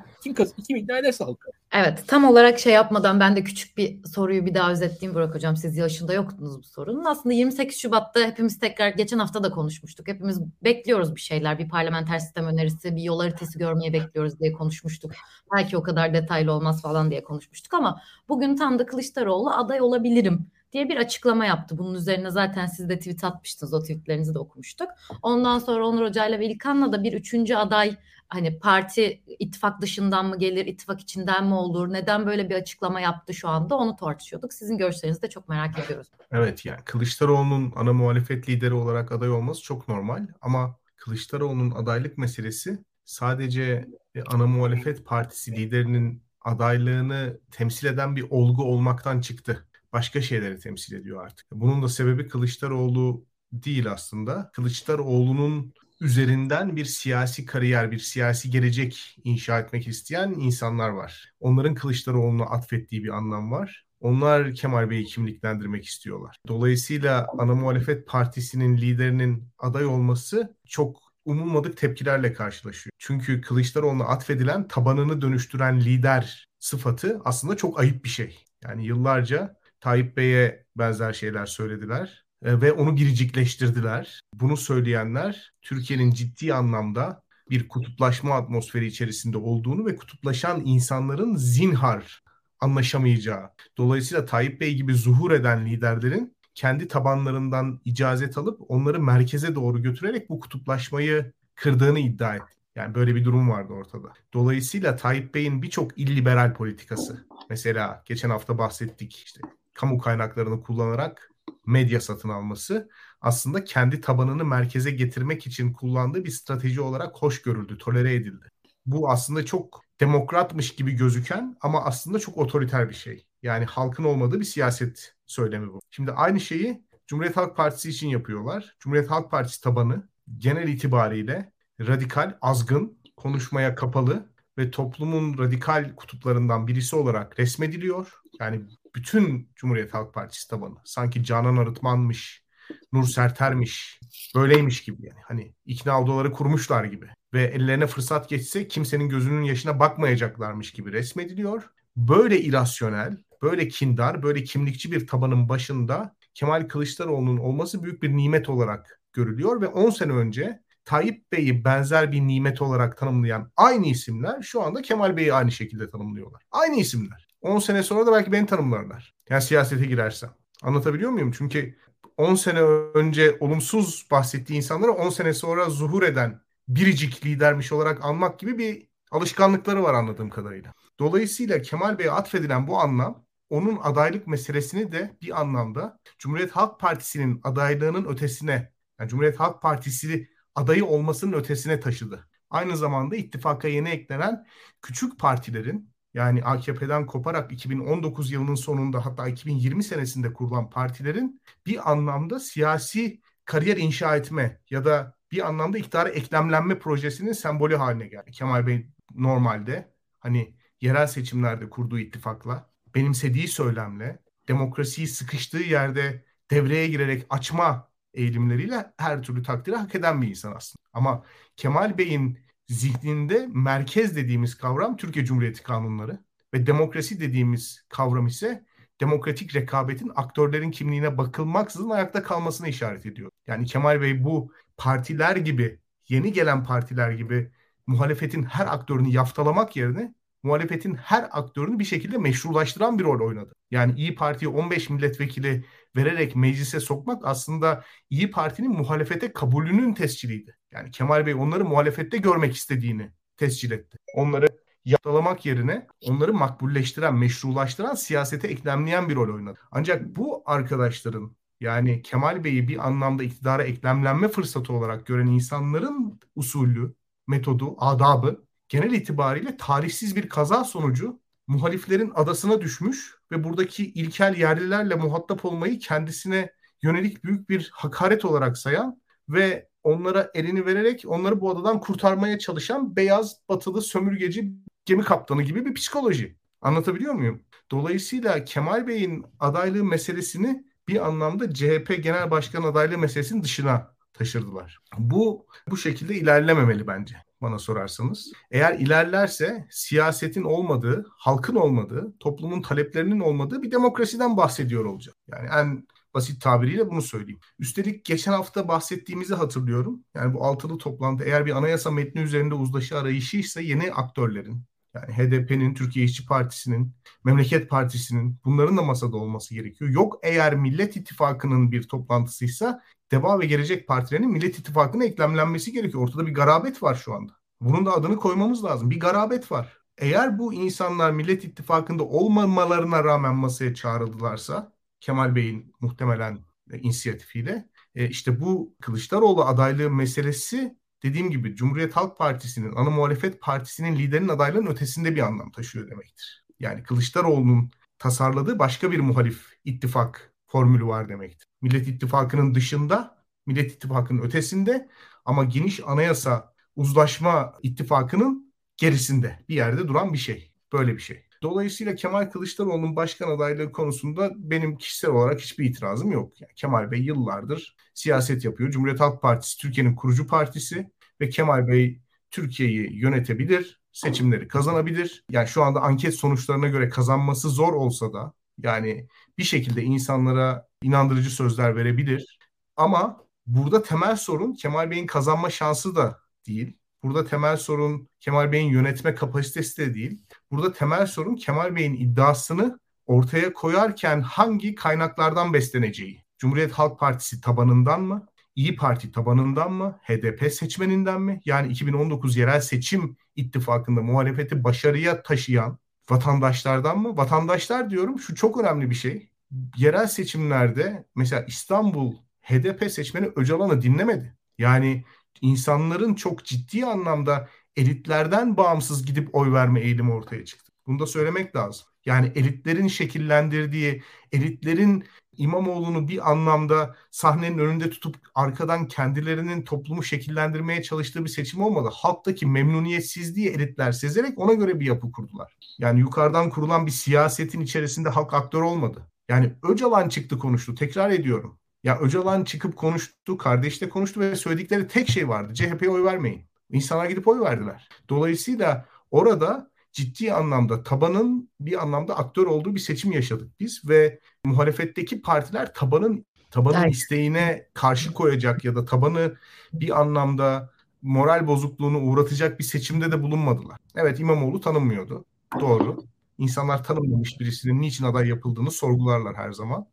Kim ikna ederse halka. Evet. Tam olarak şey yapmadan ben de küçük bir soruyu bir daha özetleyeyim Burak Hocam. Siz yaşında yoktunuz bu sorunun. Aslında 28 Şubat'ta hepimiz tekrar geçen hafta da konuşmuştuk. Hepimiz bekliyoruz bir şeyler. Bir parlamenter sistem önerisi, bir yol haritası görmeye bekliyoruz diye konuşmuştuk. Belki o kadar detaylı olmaz falan diye konuşmuştuk ama bugün tam da Kılıçdaroğlu aday olabilirim diye bir açıklama yaptı. Bunun üzerine zaten siz de tweet atmıştınız. O tweetlerinizi de okumuştuk. Ondan sonra Onur Hoca'yla ve İlkan'la da bir üçüncü aday hani parti ittifak dışından mı gelir, ittifak içinden mi olur, neden böyle bir açıklama yaptı şu anda onu tartışıyorduk. Sizin görüşlerinizi de çok merak ediyoruz. Evet yani Kılıçdaroğlu'nun ana muhalefet lideri olarak aday olması çok normal ama Kılıçdaroğlu'nun adaylık meselesi sadece ana muhalefet partisi liderinin adaylığını temsil eden bir olgu olmaktan çıktı. Başka şeyleri temsil ediyor artık. Bunun da sebebi Kılıçdaroğlu değil aslında. Kılıçdaroğlu'nun üzerinden bir siyasi kariyer, bir siyasi gelecek inşa etmek isteyen insanlar var. Onların Kılıçdaroğlu'na atfettiği bir anlam var. Onlar Kemal Bey'i kimliklendirmek istiyorlar. Dolayısıyla ana muhalefet partisinin liderinin aday olması çok umulmadık tepkilerle karşılaşıyor. Çünkü Kılıçdaroğlu'na atfedilen tabanını dönüştüren lider sıfatı aslında çok ayıp bir şey. Yani yıllarca Tayyip Bey'e benzer şeyler söylediler ve onu biricikleştirdiler. Bunu söyleyenler Türkiye'nin ciddi anlamda bir kutuplaşma atmosferi içerisinde olduğunu ve kutuplaşan insanların zinhar anlaşamayacağı. Dolayısıyla Tayyip Bey gibi zuhur eden liderlerin kendi tabanlarından icazet alıp onları merkeze doğru götürerek bu kutuplaşmayı kırdığını iddia etti. Yani böyle bir durum vardı ortada. Dolayısıyla Tayyip Bey'in birçok illiberal politikası, mesela geçen hafta bahsettik işte kamu kaynaklarını kullanarak medya satın alması aslında kendi tabanını merkeze getirmek için kullandığı bir strateji olarak hoş görüldü, tolere edildi. Bu aslında çok demokratmış gibi gözüken ama aslında çok otoriter bir şey. Yani halkın olmadığı bir siyaset söylemi bu. Şimdi aynı şeyi Cumhuriyet Halk Partisi için yapıyorlar. Cumhuriyet Halk Partisi tabanı genel itibariyle radikal, azgın, konuşmaya kapalı ve toplumun radikal kutuplarından birisi olarak resmediliyor. Yani bütün Cumhuriyet Halk Partisi tabanı sanki Canan Arıtman'mış, Nur Serter'miş, böyleymiş gibi yani. Hani ikna odaları kurmuşlar gibi ve ellerine fırsat geçse kimsenin gözünün yaşına bakmayacaklarmış gibi resmediliyor. Böyle irasyonel, böyle kindar, böyle kimlikçi bir tabanın başında Kemal Kılıçdaroğlu'nun olması büyük bir nimet olarak görülüyor ve 10 sene önce Tayyip Bey'i benzer bir nimet olarak tanımlayan aynı isimler şu anda Kemal Bey'i aynı şekilde tanımlıyorlar. Aynı isimler. 10 sene sonra da belki beni tanımlarlar. Yani siyasete girersem. Anlatabiliyor muyum? Çünkü 10 sene önce olumsuz bahsettiği insanları 10 sene sonra zuhur eden biricik lidermiş olarak anmak gibi bir alışkanlıkları var anladığım kadarıyla. Dolayısıyla Kemal Bey'e atfedilen bu anlam onun adaylık meselesini de bir anlamda Cumhuriyet Halk Partisi'nin adaylığının ötesine, yani Cumhuriyet Halk Partisi adayı olmasının ötesine taşıdı. Aynı zamanda ittifaka yeni eklenen küçük partilerin yani AKP'den koparak 2019 yılının sonunda hatta 2020 senesinde kurulan partilerin bir anlamda siyasi kariyer inşa etme ya da bir anlamda iktidara eklemlenme projesinin sembolü haline geldi. Kemal Bey normalde hani yerel seçimlerde kurduğu ittifakla, benimsediği söylemle, demokrasiyi sıkıştığı yerde devreye girerek açma eğilimleriyle her türlü takdiri hak eden bir insan aslında. Ama Kemal Bey'in zihninde merkez dediğimiz kavram Türkiye Cumhuriyeti kanunları ve demokrasi dediğimiz kavram ise demokratik rekabetin aktörlerin kimliğine bakılmaksızın ayakta kalmasına işaret ediyor. Yani Kemal Bey bu partiler gibi yeni gelen partiler gibi muhalefetin her aktörünü yaftalamak yerine muhalefetin her aktörünü bir şekilde meşrulaştıran bir rol oynadı. Yani İYİ Parti'ye 15 milletvekili vererek meclise sokmak aslında İYİ Parti'nin muhalefete kabulünün tesciliydi. Yani Kemal Bey onları muhalefette görmek istediğini tescil etti. Onları yaftalamak yerine onları makbulleştiren, meşrulaştıran, siyasete eklemleyen bir rol oynadı. Ancak bu arkadaşların, yani Kemal Bey'i bir anlamda iktidara eklemlenme fırsatı olarak gören insanların usulü, metodu, adabı genel itibariyle tarihsiz bir kaza sonucu muhaliflerin adasına düşmüş ve buradaki ilkel yerlilerle muhatap olmayı kendisine yönelik büyük bir hakaret olarak sayan ve onlara elini vererek onları bu adadan kurtarmaya çalışan beyaz, batılı, sömürgeci, gemi kaptanı gibi bir psikoloji. Anlatabiliyor muyum? Dolayısıyla Kemal Bey'in adaylığı meselesini bir anlamda CHP Genel Başkan adaylığı meselesinin dışına taşırdılar. Bu şekilde ilerlememeli bence, bana sorarsanız. Eğer ilerlerse siyasetin olmadığı, halkın olmadığı, toplumun taleplerinin olmadığı bir demokrasiden bahsediyor olacak. Yani en basit tabiriyle bunu söyleyeyim. Üstelik geçen hafta bahsettiğimizi hatırlıyorum. Yani bu altılı toplantı eğer bir anayasa metni üzerinde uzlaşı arayışıysa yeni aktörlerin, yani HDP'nin, Türkiye İşçi Partisi'nin, Memleket Partisi'nin bunların da masada olması gerekiyor. Yok eğer Millet İttifakı'nın bir toplantısıysa Deva ve Gelecek Partilerinin Millet İttifakı'na eklemlenmesi gerekiyor. Ortada bir garabet var şu anda. Bunun da adını koymamız lazım. Bir garabet var. Eğer bu insanlar Millet İttifakı'nda olmamalarına rağmen masaya çağrıldılarsa, Kemal Bey'in muhtemelen inisiyatifiyle, işte bu Kılıçdaroğlu adaylığı meselesi dediğim gibi Cumhuriyet Halk Partisi'nin, ana muhalefet partisinin liderinin adaylığının ötesinde bir anlam taşıyor demektir. Yani Kılıçdaroğlu'nun tasarladığı başka bir muhalif ittifak formülü var demektir. Millet İttifakı'nın dışında, Millet İttifakı'nın ötesinde ama geniş anayasa uzlaşma ittifakının gerisinde bir yerde duran bir şey. Böyle bir şey. Dolayısıyla Kemal Kılıçdaroğlu'nun başkan adaylığı konusunda benim kişisel olarak hiçbir itirazım yok. Yani Kemal Bey yıllardır siyaset yapıyor. Cumhuriyet Halk Partisi Türkiye'nin kurucu partisi ve Kemal Bey Türkiye'yi yönetebilir, seçimleri kazanabilir. Yani şu anda anket sonuçlarına göre kazanması zor olsa da yani bir şekilde insanlara inandırıcı sözler verebilir. Ama burada temel sorun Kemal Bey'in kazanma şansı da değil. Burada temel sorun Kemal Bey'in yönetme kapasitesi de değil. Burada temel sorun Kemal Bey'in iddiasını ortaya koyarken hangi kaynaklardan besleneceği. Cumhuriyet Halk Partisi tabanından mı? İYİ Parti tabanından mı? HDP seçmeninden mi? Yani 2019 yerel seçim ittifakında muhalefeti başarıya taşıyan vatandaşlardan mı? Vatandaşlar diyorum, şu çok önemli bir şey. Yerel seçimlerde mesela İstanbul HDP seçmeni Öcalan'ı dinlemedi. Yani insanların çok ciddi anlamda elitlerden bağımsız gidip oy verme eğilimi ortaya çıktı. Bunu da söylemek lazım. Yani elitlerin şekillendirdiği, elitlerin İmamoğlu'nu bir anlamda sahnenin önünde tutup arkadan kendilerinin toplumu şekillendirmeye çalıştığı bir seçim olmadı. Halktaki memnuniyetsizliği elitler sezerek ona göre bir yapı kurdular. Yani yukarıdan kurulan bir siyasetin içerisinde halk aktör olmadı. Yani Öcalan çıktı konuştu, tekrar ediyorum. Ya Öcalan çıkıp konuştu, kardeşle konuştu ve söyledikleri tek şey vardı. CHP'ye oy vermeyin. İnsanlar gidip oy verdiler. Dolayısıyla orada ciddi anlamda tabanın bir anlamda aktör olduğu bir seçim yaşadık biz ve muhalefetteki partiler tabanın evet, isteğine karşı koyacak ya da tabanı bir anlamda moral bozukluğunu uğratacak bir seçimde de bulunmadılar. Evet, İmamoğlu tanınmıyordu. Doğru. İnsanlar tanınmamış birisinin niçin aday yapıldığını sorgularlar her zaman.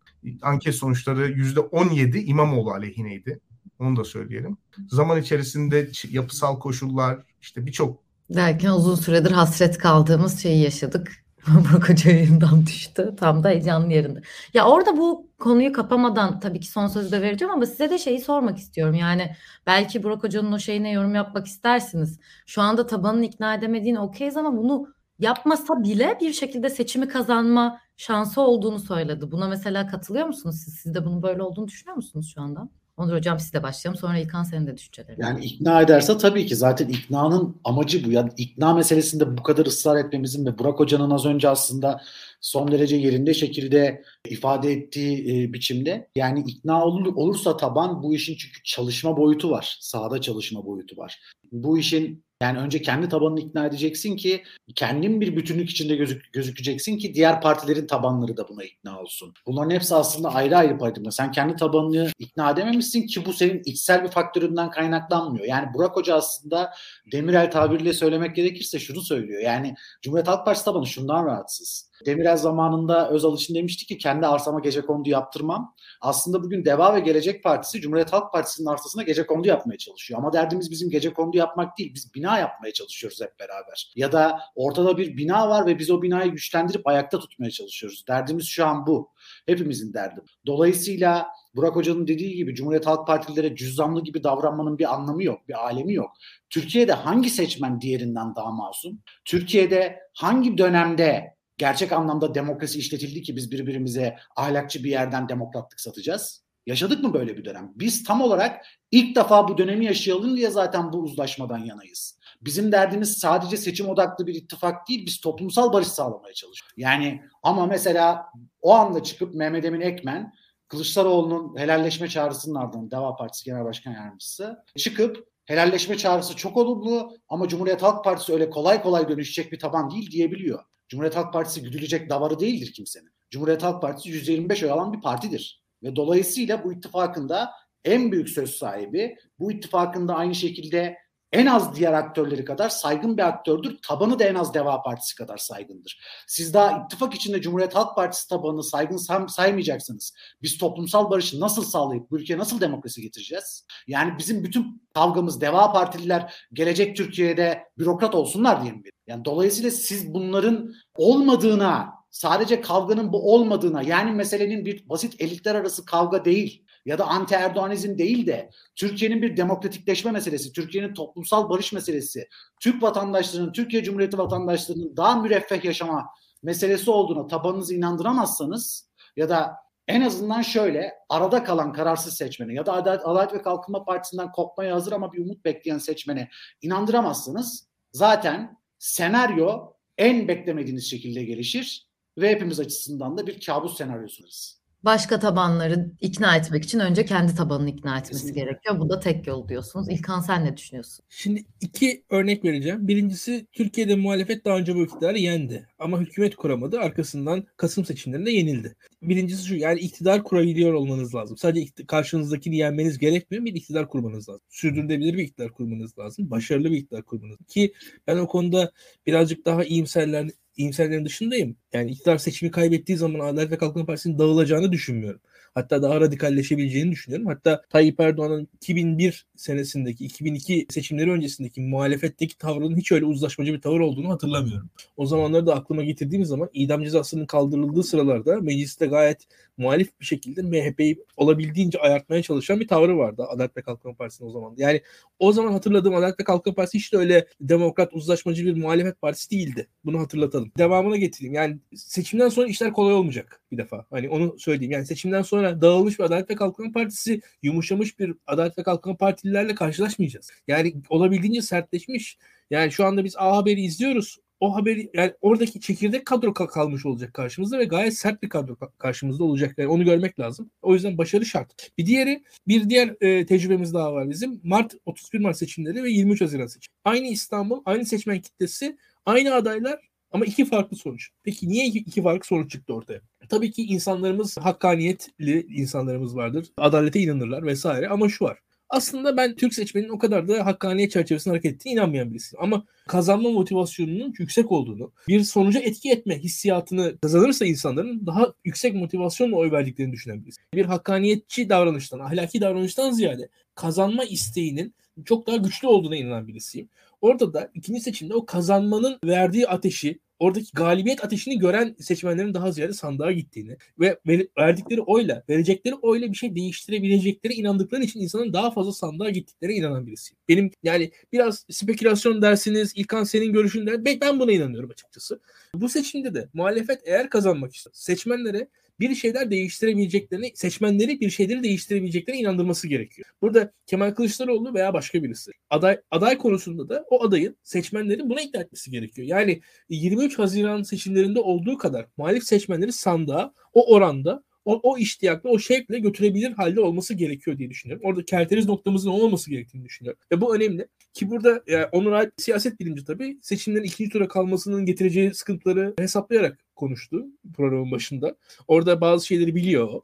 Anket sonuçları %17 İmamoğlu aleyhineydi. Onu da söyleyelim. Zaman içerisinde yapısal koşullar, işte birçok... Derken uzun süredir hasret kaldığımız şeyi yaşadık. Burak Hoca yayından düştü. Tam da heyecanlı yerinde. Ya orada bu konuyu kapamadan tabii ki son sözü de vereceğim ama size de şeyi sormak istiyorum. Yani belki Burak Hoca'nın o şeyine yorum yapmak istersiniz. Şu anda tabanın ikna edemediğini okeyiz ama bunu yapmasa bile bir şekilde seçimi kazanma şansı olduğunu söyledi. Buna mesela katılıyor musunuz? Siz de bunun böyle olduğunu düşünüyor musunuz şu anda? Onur Hocam sizle başlayalım. Sonra İlkan senin de düşüncelerin. Yani ikna ederse tabii ki zaten iknanın amacı bu. Yani ikna meselesinde bu kadar ısrar etmemizin ve Burak Hoca'nın az önce aslında son derece yerinde şekilde ifade ettiği biçimde. Yani ikna olursa taban bu işin çünkü çalışma boyutu var. Sahada çalışma boyutu var. Bu işin Yani önce kendi tabanını ikna edeceksin ki kendin bir bütünlük içinde gözükeceksin ki diğer partilerin tabanları da buna ikna olsun. Bunların hepsi aslında ayrı ayrı paydımda. Sen kendi tabanını ikna edememişsin ki bu senin içsel bir faktöründen kaynaklanmıyor. Yani Burak Hoca aslında Demirel tabiriyle söylemek gerekirse şunu söylüyor. Yani Cumhuriyet Halk Partisi tabanı şundan rahatsız. Demirel zamanında Özal için demişti ki kendi arsama gecekondu yaptırmam. Aslında bugün Deva ve Gelecek Partisi Cumhuriyet Halk Partisi'nin arsasına gecekondu yapmaya çalışıyor. Ama derdimiz bizim gecekondu yapmak değil. Biz bina yapmaya çalışıyoruz hep beraber. Ya da ortada bir bina var ve biz o binayı güçlendirip ayakta tutmaya çalışıyoruz. Derdimiz şu an bu. Hepimizin derdi. Dolayısıyla Burak Hoca'nın dediği gibi Cumhuriyet Halk Partililere cüzdanlı gibi davranmanın bir anlamı yok, bir alemi yok. Türkiye'de hangi seçmen diğerinden daha masum? Türkiye'de hangi dönemde gerçek anlamda demokrasi işletildi ki biz birbirimize ahlakçı bir yerden demokratlık satacağız? Yaşadık mı böyle bir dönem? Biz tam olarak ilk defa bu dönemi yaşayalım diye zaten bu uzlaşmadan yanayız. Bizim derdimiz sadece seçim odaklı bir ittifak değil, biz toplumsal barış sağlamaya çalışıyoruz. Yani ama mesela o anda çıkıp Mehmet Emin Ekmen, Kılıçdaroğlu'nun helalleşme çağrısının ardından Deva Partisi Genel Başkan Yardımcısı çıkıp helalleşme çağrısı çok olumlu ama Cumhuriyet Halk Partisi öyle kolay kolay dönüşecek bir taban değil diyebiliyor. Cumhuriyet Halk Partisi güdülecek davarı değildir kimsenin. Cumhuriyet Halk Partisi %25 oy alan bir partidir. Ve dolayısıyla bu ittifakın da en büyük söz sahibi, bu ittifakın da aynı şekilde en az diğer aktörleri kadar saygın bir aktördür. Tabanı da en az Deva Partisi kadar saygındır. Siz daha ittifak içinde Cumhuriyet Halk Partisi tabanını saygın saymayacaksınız. Biz toplumsal barışı nasıl sağlayıp bu ülkeye nasıl demokrasi getireceğiz? Yani bizim bütün kavgamız Deva Partililer gelecek Türkiye'de bürokrat olsunlar diye mi? Yani dolayısıyla siz bunların olmadığına, sadece kavganın bu olmadığına, yani meselenin bir basit elitler arası kavga değil ya da anti-Erdoğanizm değil de Türkiye'nin bir demokratikleşme meselesi, Türkiye'nin toplumsal barış meselesi, Türk vatandaşlarının, Türkiye Cumhuriyeti vatandaşlarının daha müreffeh yaşama meselesi olduğuna tabanınızı inandıramazsanız ya da en azından şöyle arada kalan kararsız seçmeni ya da Adalet ve Kalkınma Partisi'nden kopmaya hazır ama bir umut bekleyen seçmeni inandıramazsanız zaten senaryo en beklemediğiniz şekilde gelişir ve hepimiz açısından da bir kabus senaryosunuz. Başka tabanları ikna etmek için önce kendi tabanını ikna etmesi gerekiyor. Bu da tek yol diyorsunuz. İlkan, sen ne düşünüyorsun? Şimdi iki örnek vereceğim. Birincisi, Türkiye'de muhalefet daha önce bu iktidarı yendi. Ama hükümet kuramadı. Arkasından Kasım seçimlerinde yenildi. Birincisi şu, yani iktidar kurabiliyor olmanız lazım. Sadece karşınızdakini yenmeniz gerekmiyor. Bir iktidar kurmanız lazım. Sürdürülebilir bir iktidar kurmanız lazım. Başarılı bir iktidar kurmanız lazım. Ki ben o konuda birazcık daha iyimserlerin dışındayım. Yani iktidar seçimi kaybettiği zaman Adalet ve Kalkınma Partisi'nin dağılacağını düşünmüyorum. Hatta daha radikalleşebileceğini düşünüyorum. Hatta Tayyip Erdoğan'ın 2001 senesindeki, 2002 seçimleri öncesindeki muhalefetteki tavrının hiç öyle uzlaşmacı bir tavır olduğunu hatırlamıyorum. O zamanları da aklıma getirdiğim zaman idam cezasının kaldırıldığı sıralarda mecliste gayet muhalif bir şekilde MHP'yi olabildiğince ayartmaya çalışan bir tavrı vardı Adalet ve Kalkınma Partisi'nin o zaman. Yani o zaman hatırladığım Adalet ve Kalkınma Partisi hiç de öyle demokrat, uzlaşmacı bir muhalefet partisi değildi. Bunu hatırlatalım. Devamına getireyim. Yani seçimden sonra işler kolay olmayacak bir defa. Hani onu söyleyeyim. Yani seçimden sonra dağılmış bir Adalet ve Kalkınma Partisi, yumuşamış bir Adalet ve Kalkınma Partililerle karşılaşmayacağız. Yani olabildiğince sertleşmiş. Yani şu anda biz A Haber'i izliyoruz. O haberi, yani oradaki çekirdek kadro kalmış olacak karşımızda ve gayet sert bir kadro karşımızda olacak. Yani onu görmek lazım. O yüzden başarı şart. Bir diğer tecrübemiz daha var bizim. 31 Mart seçimleri ve 23 Haziran seçimleri. Aynı İstanbul, aynı seçmen kitlesi, aynı adaylar ama iki farklı sonuç. Peki niye iki farklı sonuç çıktı ortaya? Tabii ki insanlarımız, hakkaniyetli insanlarımız vardır. Adalete inanırlar vesaire ama şu var. Aslında ben Türk seçmenin o kadar da hakkaniyet çerçevesinde hareket ettiğine inanmayan birisiyim. Ama kazanma motivasyonunun yüksek olduğunu, bir sonuca etki etme hissiyatını kazanırsa insanların daha yüksek motivasyonla oy verdiklerini düşünen birisiyim. Bir hakkaniyetçi davranıştan, ahlaki davranıştan ziyade kazanma isteğinin çok daha güçlü olduğuna inanan birisiyim. Orada da ikinci seçimde o kazanmanın verdiği ateşi, oradaki galibiyet ateşini gören seçmenlerin daha ziyade sandığa gittiğini ve verdikleri oyla, verecekleri oyla bir şey değiştirebilecekleri inandıkları için insanın daha fazla sandığa gittiklerine inanan birisiyim. Benim yani biraz spekülasyon dersiniz, İlkan senin görüşün der, ben buna inanıyorum açıkçası. Bu seçimde de muhalefet eğer kazanmak istiyor, seçmenlere seçmenleri bir şeyleri değiştirebileceklerine inandırması gerekiyor. Burada Kemal Kılıçdaroğlu veya başka birisi. Aday konusunda da o adayın seçmenlerin buna ikna etmesi gerekiyor. Yani 23 Haziran seçimlerinde olduğu kadar muhalif seçmenleri sandığa o oranda o iştiyakla, o şevkle götürebilir halde olması gerekiyor diye düşünüyorum. Orada kerteriz noktamızın olmaması gerektiğini düşünüyorum. Ve bu önemli. Ki burada yani Onur Alp siyaset bilimci tabii, seçimlerin ikinci tura kalmasının getireceği sıkıntıları hesaplayarak konuştu programın başında. Orada bazı şeyleri biliyor o.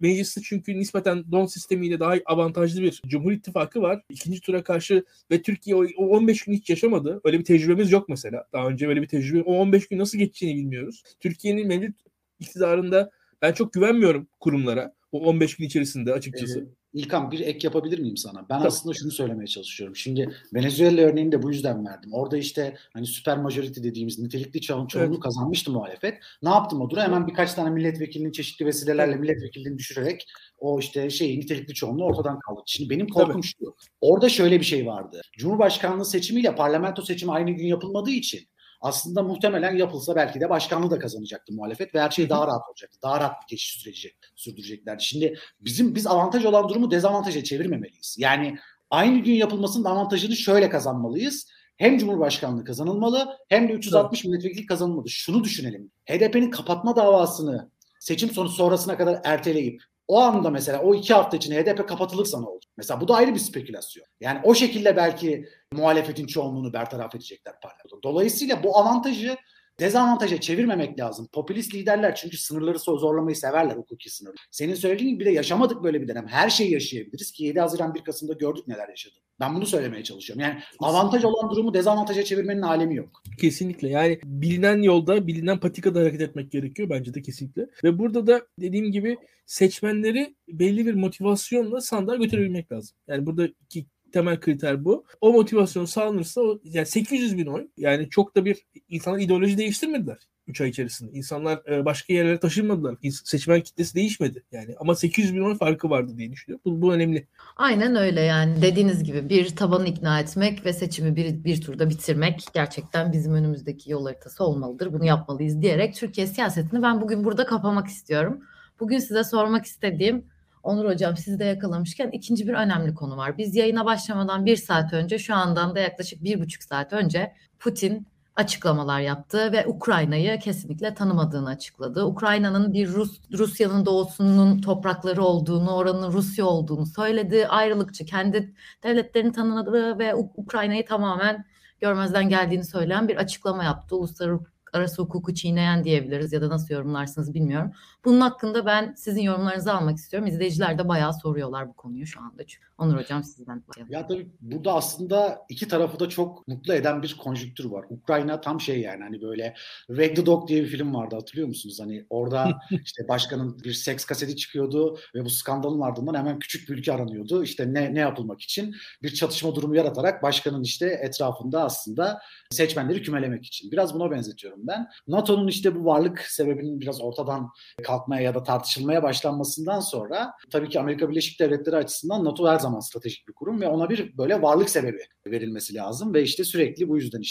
Mecliste çünkü nispeten don sistemiyle daha avantajlı bir Cumhur İttifakı var. İkinci tura karşı ve Türkiye o 15 gün hiç yaşamadı. Öyle bir tecrübemiz yok mesela. Daha önce böyle bir tecrübe. O 15 gün nasıl geçeceğini bilmiyoruz. Türkiye'nin mevcut iktidarında ben çok güvenmiyorum kurumlara. O 15 gün içerisinde açıkçası. İlkan, bir ek yapabilir miyim sana? Ben aslında şunu söylemeye çalışıyorum. Şimdi Venezuela örneğini de bu yüzden verdim. Orada işte hani süper majority dediğimiz nitelikli çoğunluğu kazanmıştı muhalefet. Ne yaptım o dura? Hemen birkaç tane milletvekilinin çeşitli vesilelerle milletvekilini düşürerek o işte nitelikli çoğunluğu ortadan kaldırdı. Şimdi benim korkum şu. Orada şöyle bir şey vardı. Cumhurbaşkanlığı seçimiyle parlamento seçimi aynı gün yapılmadığı için aslında muhtemelen yapılsa belki de başkanlığı da kazanacaktı muhalefet ve her şey daha rahat olacaktı. Daha rahat bir geçiş süreci sürdüreceklerdi. Şimdi biz avantaj olan durumu dezavantaja çevirmemeliyiz. Yani aynı gün yapılmasının avantajını şöyle kazanmalıyız. Hem Cumhurbaşkanlığı kazanılmalı hem de 360 milletvekili kazanılmalı. Şunu düşünelim. HDP'nin kapatma davasını seçim sonu sonrasına kadar erteleyip o anda mesela o 2 hafta içinde HDP kapatılırsa ne olur? Mesela bu da ayrı bir spekülasyon. Yani o şekilde belki muhalefetin çoğunluğunu bertaraf edecekler parlamentoda. Dolayısıyla bu avantajı dezavantaja çevirmemek lazım. Popülist liderler çünkü sınırları zorlamayı severler, hukuki sınırı. Senin söylediğin gibi de yaşamadık böyle bir dönem. Her şeyi yaşayabiliriz ki 7 Haziran 1 Kasım'da gördük neler yaşadık. Ben bunu söylemeye çalışıyorum. Yani avantaj olan durumu dezavantaja çevirmenin alemi yok. Kesinlikle. Yani bilinen yolda, bilinen patikada hareket etmek gerekiyor bence de kesinlikle. Ve burada da dediğim gibi seçmenleri belli bir motivasyonla sandığa götürebilmek lazım. Yani buradaki temel kriter bu. O motivasyon sağlanırsa yani 800 bin oy, yani çok da bir insanlar ideoloji değiştirmediler 3 ay içerisinde. İnsanlar başka yerlere taşınmadılar. Seçmen kitlesi değişmedi. Yani ama 800 bin oy farkı vardı diye düşünüyorum. Bu önemli. Aynen öyle yani. Dediğiniz gibi bir tabanı ikna etmek ve seçimi bir turda bitirmek gerçekten bizim önümüzdeki yol haritası olmalıdır. Bunu yapmalıyız diyerek Türkiye siyasetini ben bugün burada kapamak istiyorum. Bugün size sormak istediğim, Onur Hocam sizi de yakalamışken, ikinci bir önemli konu var. Biz yayına başlamadan 1 saat önce, şu andan da yaklaşık 1,5 saat önce Putin açıklamalar yaptı ve Ukrayna'yı kesinlikle tanımadığını açıkladı. Ukrayna'nın bir Rusya'nın doğusunun toprakları olduğunu, oranın Rusya olduğunu söyledi. Ayrılıkçı, kendi devletlerini tanımadığı ve Ukrayna'yı tamamen görmezden geldiğini söyleyen bir açıklama yaptı. Uluslararası hukuku çiğneyen diyebiliriz ya da nasıl yorumlarsınız bilmiyorum. Bunun hakkında ben sizin yorumlarınızı almak istiyorum. İzleyiciler de bayağı soruyorlar bu konuyu şu anda. Onur Hocam sizden başlayalım. Ya tabii burada aslında iki tarafı da çok mutlu eden bir konjüktür var. Ukrayna tam yani hani böyle Red the Dog diye bir film vardı, hatırlıyor musunuz? Hani orada işte başkanın bir seks kaseti çıkıyordu ve bu skandalın ardından hemen küçük bir ülke aranıyordu. İşte ne yapılmak için bir çatışma durumu yaratarak başkanın etrafında aslında seçmenleri kümelemek için. Biraz buna benzetiyorum ben. NATO'nun bu varlık sebebinin biraz ortadan kalkmaya ya da tartışılmaya başlanmasından sonra tabii ki Amerika Birleşik Devletleri açısından NATO her zaman stratejik bir kurum ve ona bir böyle varlık sebebi verilmesi lazım ve sürekli bu yüzden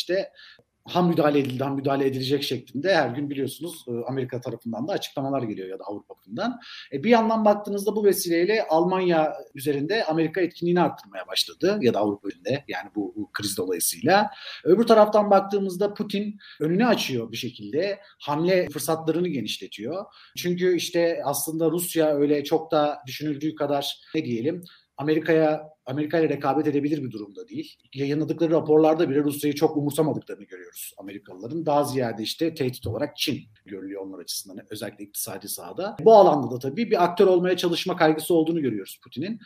ham müdahale edildi, ham müdahale edilecek şeklinde her gün biliyorsunuz Amerika tarafından da açıklamalar geliyor ya da Avrupa'dan. Bir yandan baktığınızda bu vesileyle Almanya üzerinde Amerika etkinliğini arttırmaya başladı ya da Avrupa üzerinde yani bu kriz dolayısıyla. Öbür taraftan baktığımızda Putin önünü açıyor bir şekilde. Hamle fırsatlarını genişletiyor. Çünkü aslında Rusya öyle çok da düşünüldüğü kadar Amerika'ya rekabet edebilir bir durumda değil. Yayınladıkları raporlarda bile Rusya'yı çok umursamadıklarını görüyoruz Amerikalıların. Daha ziyade tehdit olarak Çin görülüyor onlar açısından, özellikle iktisadi sahada. Bu alanda da tabii bir aktör olmaya çalışma kaygısı olduğunu görüyoruz Putin'in.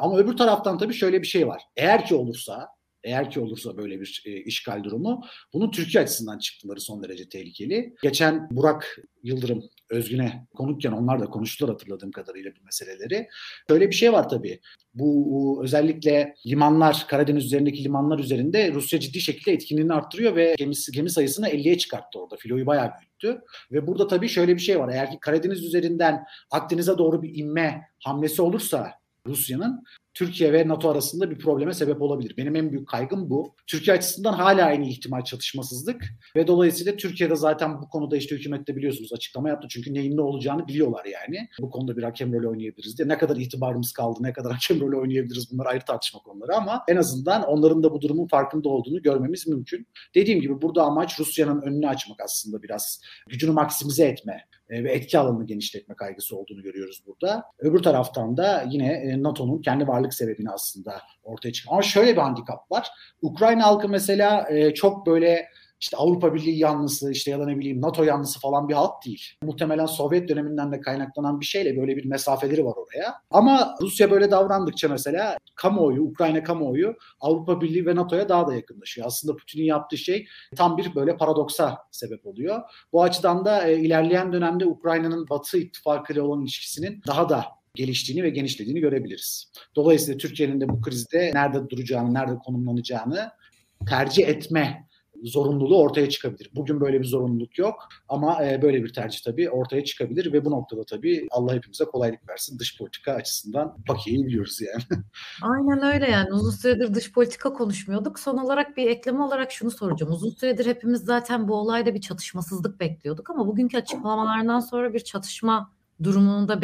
Ama öbür taraftan tabii şöyle bir şey var. Eğer ki olursa böyle bir işgal durumu, bunun Türkiye açısından çıktıları son derece tehlikeli. Geçen Burak Yıldırım Özgün'e konukken onlar da konuştular hatırladığım kadarıyla bu meseleleri. Böyle bir şey var tabii. Bu özellikle limanlar, Karadeniz üzerindeki limanlar üzerinde Rusya ciddi şekilde etkinliğini arttırıyor ve gemi sayısını 50'ye çıkarttı orada. Filoyu bayağı büyüttü. Ve burada tabii şöyle bir şey var. Eğer ki Karadeniz üzerinden Akdeniz'e doğru bir inme hamlesi olursa Rusya'nın, Türkiye ve NATO arasında bir probleme sebep olabilir. Benim en büyük kaygım bu. Türkiye açısından hala aynı ihtimal çatışmasızlık ve dolayısıyla Türkiye'de zaten bu konuda hükümette biliyorsunuz açıklama yaptı. Çünkü neyin ne olacağını biliyorlar yani. Bu konuda bir hakem rolü oynayabiliriz diye. Ne kadar itibarımız kaldı, ne kadar hakem rolü oynayabiliriz, bunlar ayrı tartışma konuları ama en azından onların da bu durumun farkında olduğunu görmemiz mümkün. Dediğim gibi burada amaç Rusya'nın önünü açmak aslında biraz. Gücünü maksimize etme ve etki alanını genişletme kaygısı olduğunu görüyoruz burada. Öbür taraftan da yine NATO'nun kendi varlık sebebini aslında ortaya çıkan. Ama şöyle bir handikap var. Ukrayna halkı mesela çok böyle işte Avrupa Birliği yanlısı, işte ya da ne bileyim NATO yanlısı falan bir halk değil. Muhtemelen Sovyet döneminden de kaynaklanan bir şeyle böyle bir mesafeleri var oraya. Ama Rusya böyle davrandıkça mesela kamuoyu, Ukrayna kamuoyu Avrupa Birliği ve NATO'ya daha da yakınlaşıyor. Aslında Putin'in yaptığı şey tam bir böyle paradoksa sebep oluyor. Bu açıdan da ilerleyen dönemde Ukrayna'nın Batı ittifakıyla olan ilişkisinin daha da geliştiğini ve genişlediğini görebiliriz. Dolayısıyla Türkiye'nin de bu krizde nerede duracağını, nerede konumlanacağını tercih etme zorunluluğu ortaya çıkabilir. Bugün böyle bir zorunluluk yok ama böyle bir tercih tabii ortaya çıkabilir ve bu noktada tabii Allah hepimize kolaylık versin. Dış politika açısından bakiyeyi biliyoruz yani. Aynen öyle yani. Uzun süredir dış politika konuşmuyorduk. Son olarak bir ekleme olarak şunu soracağım. Uzun süredir hepimiz zaten bu olayda bir çatışmasızlık bekliyorduk ama bugünkü açıklamalardan sonra bir çatışma durumunu da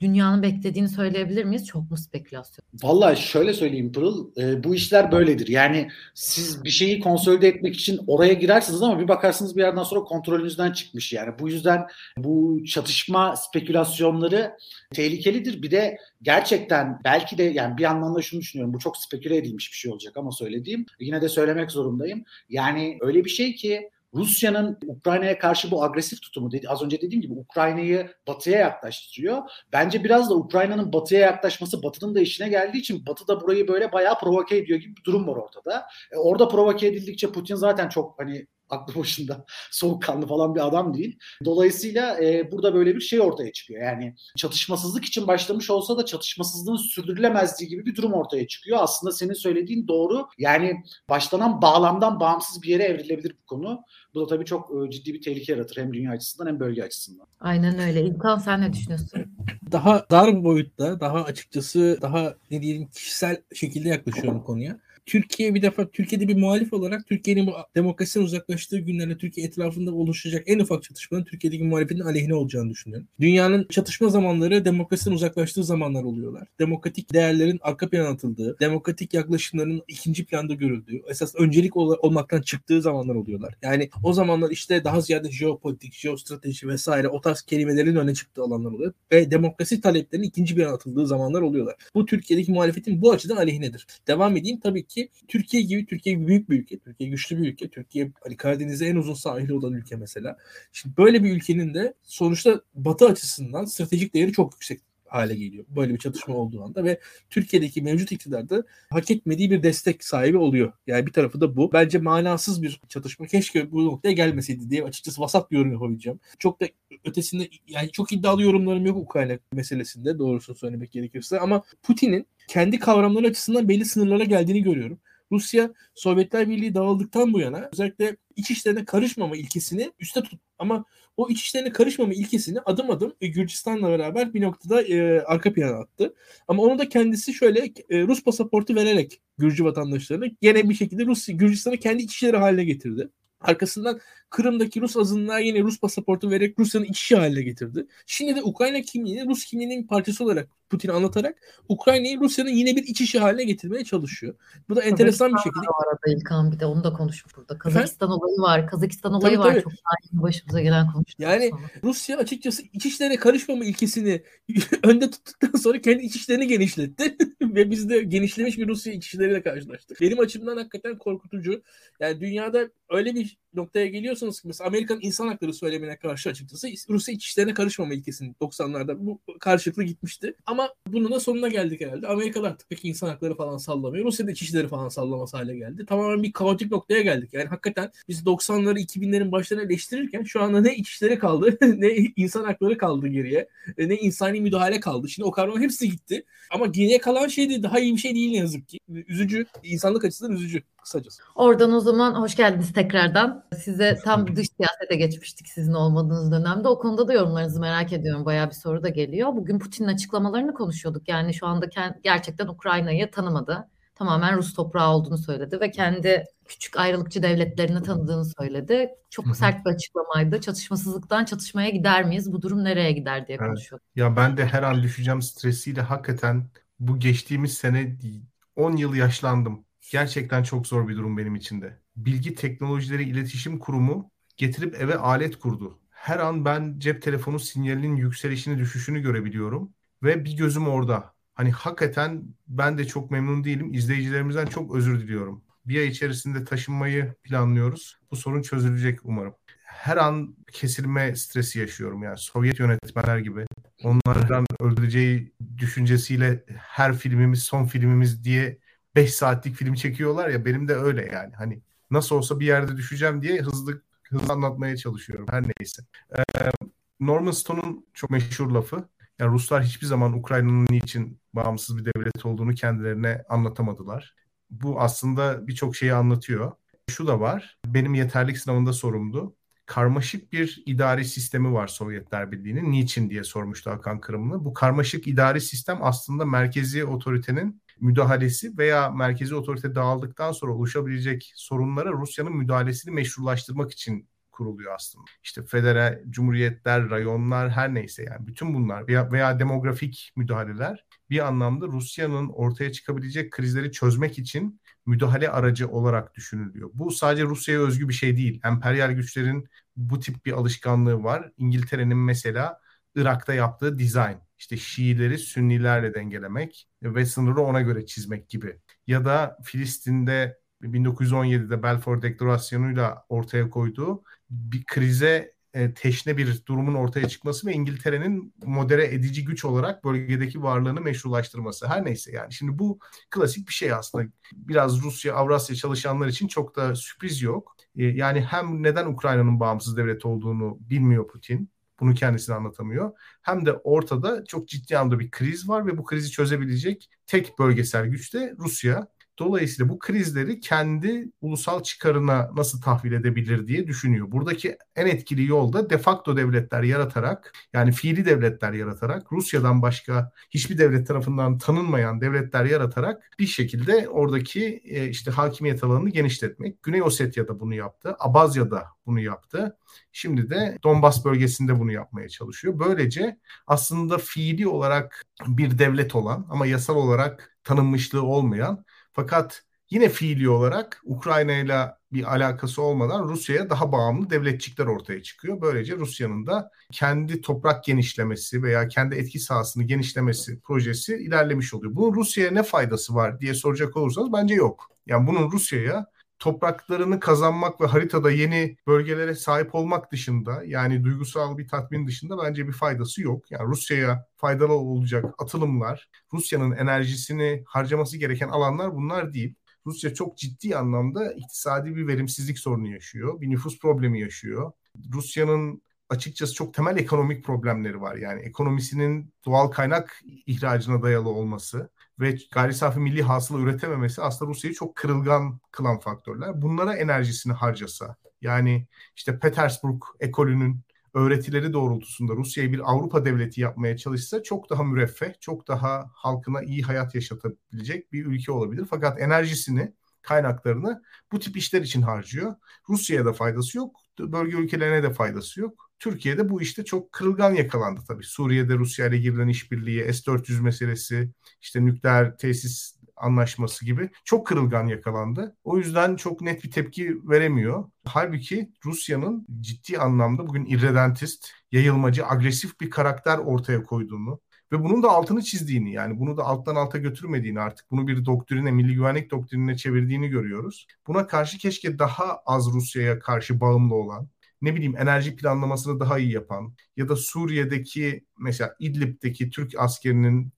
dünyanın beklediğini söyleyebilir miyiz? Çok mu spekülasyon? Valla şöyle söyleyeyim Pırıl, bu işler böyledir. Yani siz bir şeyi konsolide etmek için oraya girersiniz ama bir bakarsınız bir yerden sonra kontrolünüzden çıkmış yani. Bu yüzden bu çatışma spekülasyonları tehlikelidir. Bir de gerçekten belki de yani bir anlamda şunu düşünüyorum. Bu çok speküle edilmiş bir şey olacak ama söylediğim yine de söylemek zorundayım. Yani öyle bir şey ki Rusya'nın Ukrayna'ya karşı bu agresif tutumu, az önce dediğim gibi Ukrayna'yı batıya yaklaştırıyor. Bence biraz da Ukrayna'nın batıya yaklaşması Batı'nın da işine geldiği için Batı da burayı böyle bayağı provoke ediyor gibi bir durum var ortada. Orada provoke edildikçe Putin zaten çok hani aklı başında soğukkanlı falan bir adam değil. Dolayısıyla burada böyle bir şey ortaya çıkıyor. Yani çatışmasızlık için başlamış olsa da çatışmasızlığın sürdürülemezliği gibi bir durum ortaya çıkıyor. Aslında senin söylediğin doğru. Yani başlanan bağlamdan bağımsız bir yere evrilebilir bu konu. Bu da tabii çok ciddi bir tehlike yaratır hem dünya açısından hem bölge açısından. Aynen öyle. İlkan sen ne düşünüyorsun? Daha dar boyutta, daha açıkçası daha ne diyelim kişisel şekilde yaklaşıyorum konuya. Türkiye bir defa Türkiye'de bir muhalif olarak Türkiye'nin bu demokrasiden uzaklaştığı günlerde Türkiye etrafında oluşacak en ufak çatışmanın Türkiye'deki muhalefetin aleyhine olacağını düşünüyorum. Dünyanın çatışma zamanları demokrasiden uzaklaştığı zamanlar oluyorlar. Demokratik değerlerin arka plana atıldığı, demokratik yaklaşımların ikinci planda görüldüğü, esas öncelik olmaktan çıktığı zamanlar oluyorlar. Yani o zamanlar işte daha ziyade jeopolitik, jeostrateji vesaire o tarz kelimelerin öne çıktığı alanlar oluyor ve demokrasi taleplerinin ikinci plana atıldığı zamanlar oluyorlar. Bu Türkiye'deki muhalefetin bu açıdan aleyhinedir. Devam edeyim tabii ki Türkiye gibi büyük bir ülke, Türkiye güçlü bir ülke, Türkiye Karadeniz'de en uzun sahili olan ülke mesela. Şimdi böyle bir ülkenin de sonuçta Batı açısından stratejik değeri çok yüksek hale geliyor. Böyle bir çatışma olduğu anda ve Türkiye'deki mevcut iktidarda hak etmediği bir destek sahibi oluyor. Yani bir tarafı da bu. Bence manasız bir çatışma. Keşke bu noktaya gelmeseydi diye açıkçası vasat bir yorum yapabileceğim. Çok da ötesinde yani çok iddialı yorumlarım yok Ukrayna meselesinde doğrusunu söylemek gerekirse ama Putin'in kendi kavramları açısından belli sınırlara geldiğini görüyorum. Rusya, Sovyetler Birliği dağıldıktan bu yana özellikle iç işlerine karışmama ilkesini üste tuttu. Ama o iç işlerine karışmama ilkesini adım adım Gürcistan'la beraber bir noktada arka plana attı. Ama onu da kendisi şöyle Rus pasaportu vererek Gürcü vatandaşlarına gene bir şekilde Gürcistan'ı kendi iç işleri haline getirdi. Arkasından Kırım'daki Rus azınlığa yine Rus pasaportu vererek Rusya'nın iç işi haline getirdi. Şimdi de Ukrayna kimliğini Rus kimliğinin parçası olarak Putin'e anlatarak Ukrayna'yı Rusya'nın yine bir iç işi haline getirmeye çalışıyor. Bu da enteresan bir şekilde. Arada İlkan bir de onu da konuştuk burada. Kazakistan olayı var. Kazakistan olayı tabii, var. Tabii. Çok daha başımıza gelen konuştuk. Yani sonra Rusya açıkçası iç işlerine karışmama ilkesini önde tuttuktan sonra kendi iç işlerini genişletti. Ve biz de genişlemiş bir Rusya iç işleriyle karşılaştık. Benim açımdan hakikaten korkutucu. Yani dünyada öyle bir noktaya geliyorsunuz ki mesela Amerika'nın insan hakları söylemine karşı açıkçası Rusya iç işlerine karışmama ilkesini 90'larda bu karşılıklı gitmişti. Ama bunun da sonuna geldik herhalde. Amerika'da artık pek insan hakları falan sallamıyor. Rusya'da iç işleri falan sallaması hale geldi. Tamamen bir kaotik noktaya geldik. Yani hakikaten biz 90'ları 2000'lerin başlarına eleştirirken şu anda ne iç işleri kaldı ne insan hakları kaldı geriye ne insani müdahale kaldı. Şimdi o kavramın hepsi gitti. Ama geriye kalan şey de daha iyi bir şey değil ne yazık ki. Üzücü. İnsanlık açısından üzücü. Kısacası. Oradan o zaman hoş geldiniz tekrardan. Size tam dış siyasete geçmiştik sizin olmadığınız dönemde. O konuda da yorumlarınızı merak ediyorum. Bayağı bir soru da geliyor. Bugün Putin'in açıklamalarını konuşuyorduk. Yani şu anda gerçekten Ukrayna'yı tanımadı. Tamamen Rus toprağı olduğunu söyledi ve kendi küçük ayrılıkçı devletlerini tanıdığını söyledi. Çok sert bir açıklamaydı. Çatışmasızlıktan çatışmaya gider miyiz? Bu durum nereye gider diye konuşuyorduk. Evet. Ya ben de her an düşeceğim stresiyle hakikaten bu geçtiğimiz sene 10 yıl yaşlandım. Gerçekten çok zor bir durum benim için de. Bilgi Teknolojileri İletişim Kurumu getirip eve alet kurdu. her an ben cep telefonu sinyalinin yükselişini, düşüşünü görebiliyorum ve bir gözüm orada. Hani hakikaten ben de çok memnun değilim. İzleyicilerimizden çok özür diliyorum. Bir ay içerisinde taşınmayı planlıyoruz. Bu sorun çözülecek umarım. Her an kesilme stresi yaşıyorum yani. Sovyet yönetmenler gibi. Onlardan öldüreceği düşüncesiyle her filmimiz son filmimiz diye 5 saatlik film çekiyorlar ya, benim de öyle yani. Hani nasıl olsa bir yerde düşeceğim diye hızlı anlatmaya çalışıyorum, her neyse. Norman Stone'un çok meşhur lafı, yani Ruslar hiçbir zaman Ukrayna'nın niçin bağımsız bir devlet olduğunu kendilerine anlatamadılar. Bu aslında birçok şeyi anlatıyor. Şu da var, benim yeterlilik sınavında sorumdu. Karmaşık bir idari sistemi var Sovyetler Birliği'nin. Niçin diye sormuştu Hakan Kırımlı. Bu karmaşık idari sistem aslında merkezi otoritenin müdahalesi veya merkezi otorite dağıldıktan sonra oluşabilecek sorunlara Rusya'nın müdahalesini meşrulaştırmak için kuruluyor aslında. İşte federe, cumhuriyetler, rayonlar, her neyse yani bütün bunlar veya demografik müdahaleler bir anlamda Rusya'nın ortaya çıkabilecek krizleri çözmek için müdahale aracı olarak düşünülüyor. Bu sadece Rusya'ya özgü bir şey değil. Emperyal güçlerin bu tip bir alışkanlığı var. İngiltere'nin mesela Irak'ta yaptığı dizayn. İşte Şiileri Sünnilerle dengelemek ve sınırı ona göre çizmek gibi. Ya da Filistin'de 1917'de Balfour Deklarasyonu'yla ortaya koyduğu bir krize teşne bir durumun ortaya çıkması ve İngiltere'nin modere edici güç olarak bölgedeki varlığını meşrulaştırması. Her neyse yani. Şimdi bu klasik bir şey aslında. Biraz Rusya, Avrasya çalışanlar için çok da sürpriz yok. Yani hem neden Ukrayna'nın bağımsız devlet olduğunu bilmiyor Putin. Bunu kendisine anlatamıyor. Hem de ortada çok ciddi anlamda bir kriz var ve bu krizi çözebilecek tek bölgesel güç de Rusya. Dolayısıyla bu krizleri kendi ulusal çıkarına nasıl tahvil edebilir diye düşünüyor. Buradaki en etkili yol da de facto devletler yaratarak, yani fiili devletler yaratarak, Rusya'dan başka hiçbir devlet tarafından tanınmayan devletler yaratarak bir şekilde oradaki işte hakimiyet alanını genişletmek. Güney Osetya'da bunu yaptı, Abazya'da bunu yaptı. Şimdi de Donbas bölgesinde bunu yapmaya çalışıyor. Böylece aslında fiili olarak bir devlet olan ama yasal olarak tanınmışlığı olmayan, fakat yine fiili olarak Ukrayna ile bir alakası olmadan Rusya'ya daha bağımlı devletçikler ortaya çıkıyor. Böylece Rusya'nın da kendi toprak genişlemesi veya kendi etki sahasını genişlemesi projesi ilerlemiş oluyor. Bunun Rusya'ya ne faydası var diye soracak olursanız bence yok. Yani bunun Rusya'ya topraklarını kazanmak ve haritada yeni bölgelere sahip olmak dışında, yani duygusal bir tatmin dışında bence bir faydası yok. Yani Rusya'ya faydalı olacak atılımlar, Rusya'nın enerjisini harcaması gereken alanlar bunlar değil. Rusya çok ciddi anlamda iktisadi bir verimsizlik sorunu yaşıyor, bir nüfus problemi yaşıyor. Rusya'nın açıkçası çok temel ekonomik problemleri var. Yani ekonomisinin doğal kaynak ihracına dayalı olması ve gayri safi milli hasıla üretememesi aslında Rusya'yı çok kırılgan kılan faktörler. Bunlara enerjisini harcasa, yani işte Petersburg ekolünün öğretileri doğrultusunda Rusya'yı bir Avrupa devleti yapmaya çalışsa çok daha müreffeh, çok daha halkına iyi hayat yaşatabilecek bir ülke olabilir. Fakat enerjisini, kaynaklarını bu tip işler için harcıyor. Rusya'ya da faydası yok, bölge ülkelerine de faydası yok. Türkiye'de bu işte çok kırılgan yakalandı tabii. Suriye'de Rusya ile girilen işbirliği, S-400 meselesi, işte nükleer tesis anlaşması gibi çok kırılgan yakalandı. O yüzden çok net bir tepki veremiyor. Halbuki Rusya'nın ciddi anlamda bugün irredentist, yayılmacı, agresif bir karakter ortaya koyduğunu ve bunun da altını çizdiğini, yani bunu da alttan alta götürmediğini, artık bunu bir doktrine, milli güvenlik doktrinine çevirdiğini görüyoruz. Buna karşı keşke daha az Rusya'ya karşı bağımlı olan, ne bileyim enerji planlamasını daha iyi yapan ya da Suriye'deki mesela İdlib'deki Türk askerinin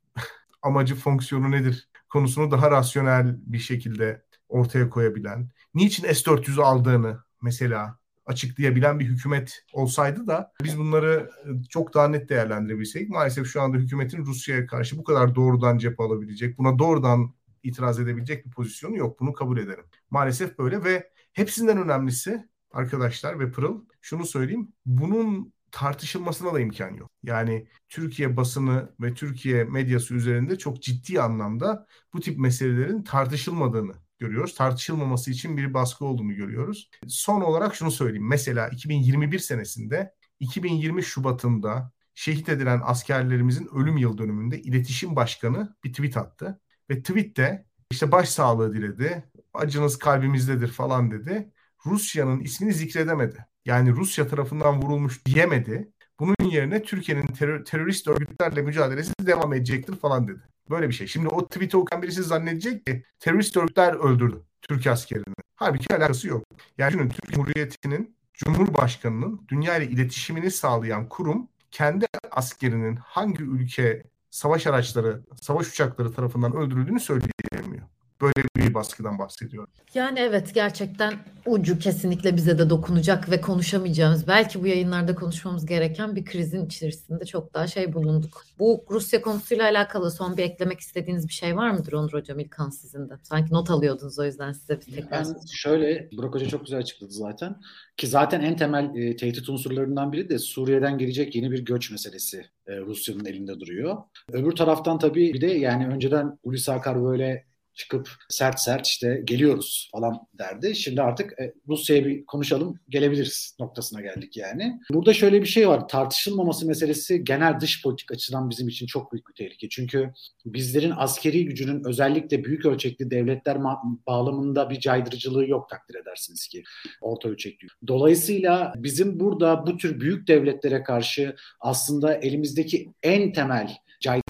amacı fonksiyonu nedir konusunu daha rasyonel bir şekilde ortaya koyabilen, niçin S-400'ü aldığını mesela açıklayabilen bir hükümet olsaydı da biz bunları çok daha net değerlendirebilseydik. Maalesef şu anda hükümetin Rusya'ya karşı bu kadar doğrudan cephe alabilecek, buna doğrudan itiraz edebilecek bir pozisyonu yok. Bunu kabul ederim. Maalesef böyle ve hepsinden önemlisi arkadaşlar ve Pırıl, şunu söyleyeyim, bunun tartışılmasına da imkan yok. Yani Türkiye basını ve Türkiye medyası üzerinde çok ciddi anlamda bu tip meselelerin tartışılmadığını görüyoruz. Tartışılmaması için bir baskı olduğunu görüyoruz. Son olarak şunu söyleyeyim. Mesela 2021 senesinde 2020 Şubat'ında şehit edilen askerlerimizin ölüm yıl dönümünde İletişim Başkanı bir tweet attı. Ve tweette işte başsağlığı diledi, acınız kalbimizdedir falan dedi. Rusya'nın ismini zikredemedi. yani Rusya tarafından vurulmuş diyemedi. Bunun yerine Türkiye'nin terörist örgütlerle mücadelesi devam edecektir falan dedi. Böyle bir şey. Şimdi o tweet'i okuyan birisi zannedecek ki terörist örgütler öldürdü Türk askerini. Halbuki alakası yok. Yani şimdi Türkiye Cumhuriyeti'nin, Cumhurbaşkanı'nın dünya ile iletişimini sağlayan kurum kendi askerinin hangi ülke savaş araçları, savaş uçakları tarafından öldürüldüğünü söyleyemiyor. Böyle bir baskıdan bahsediyorum. Yani evet, gerçekten ucu kesinlikle bize de dokunacak ve konuşamayacağımız, belki bu yayınlarda konuşmamız gereken bir krizin içerisinde çok daha bulunduk. Bu Rusya konusuyla alakalı son bir eklemek istediğiniz bir şey var mıdır Onur Hocam, İlkan sizin de? Sanki not alıyordunuz, o yüzden size bir tekrar. Yani şöyle, Burak Hoca çok güzel açıkladı zaten. Ki zaten en temel tehdit unsurlarından biri de Suriye'den gelecek yeni bir göç meselesi Rusya'nın elinde duruyor. Öbür taraftan tabii bir de yani önceden Hulusi Akar böyle çıkıp sert işte geliyoruz falan derdi. Şimdi artık Rusya'ya bir konuşalım, gelebiliriz noktasına geldik yani. Burada şöyle bir şey var. Tartışılmaması meselesi genel dış politik açıdan bizim için çok büyük bir tehlike. Çünkü bizlerin askeri gücünün özellikle büyük ölçekli devletler bağlamında bir caydırıcılığı yok, takdir edersiniz ki orta ölçekli. Dolayısıyla bizim burada bu tür büyük devletlere karşı aslında elimizdeki en temel caydırıcı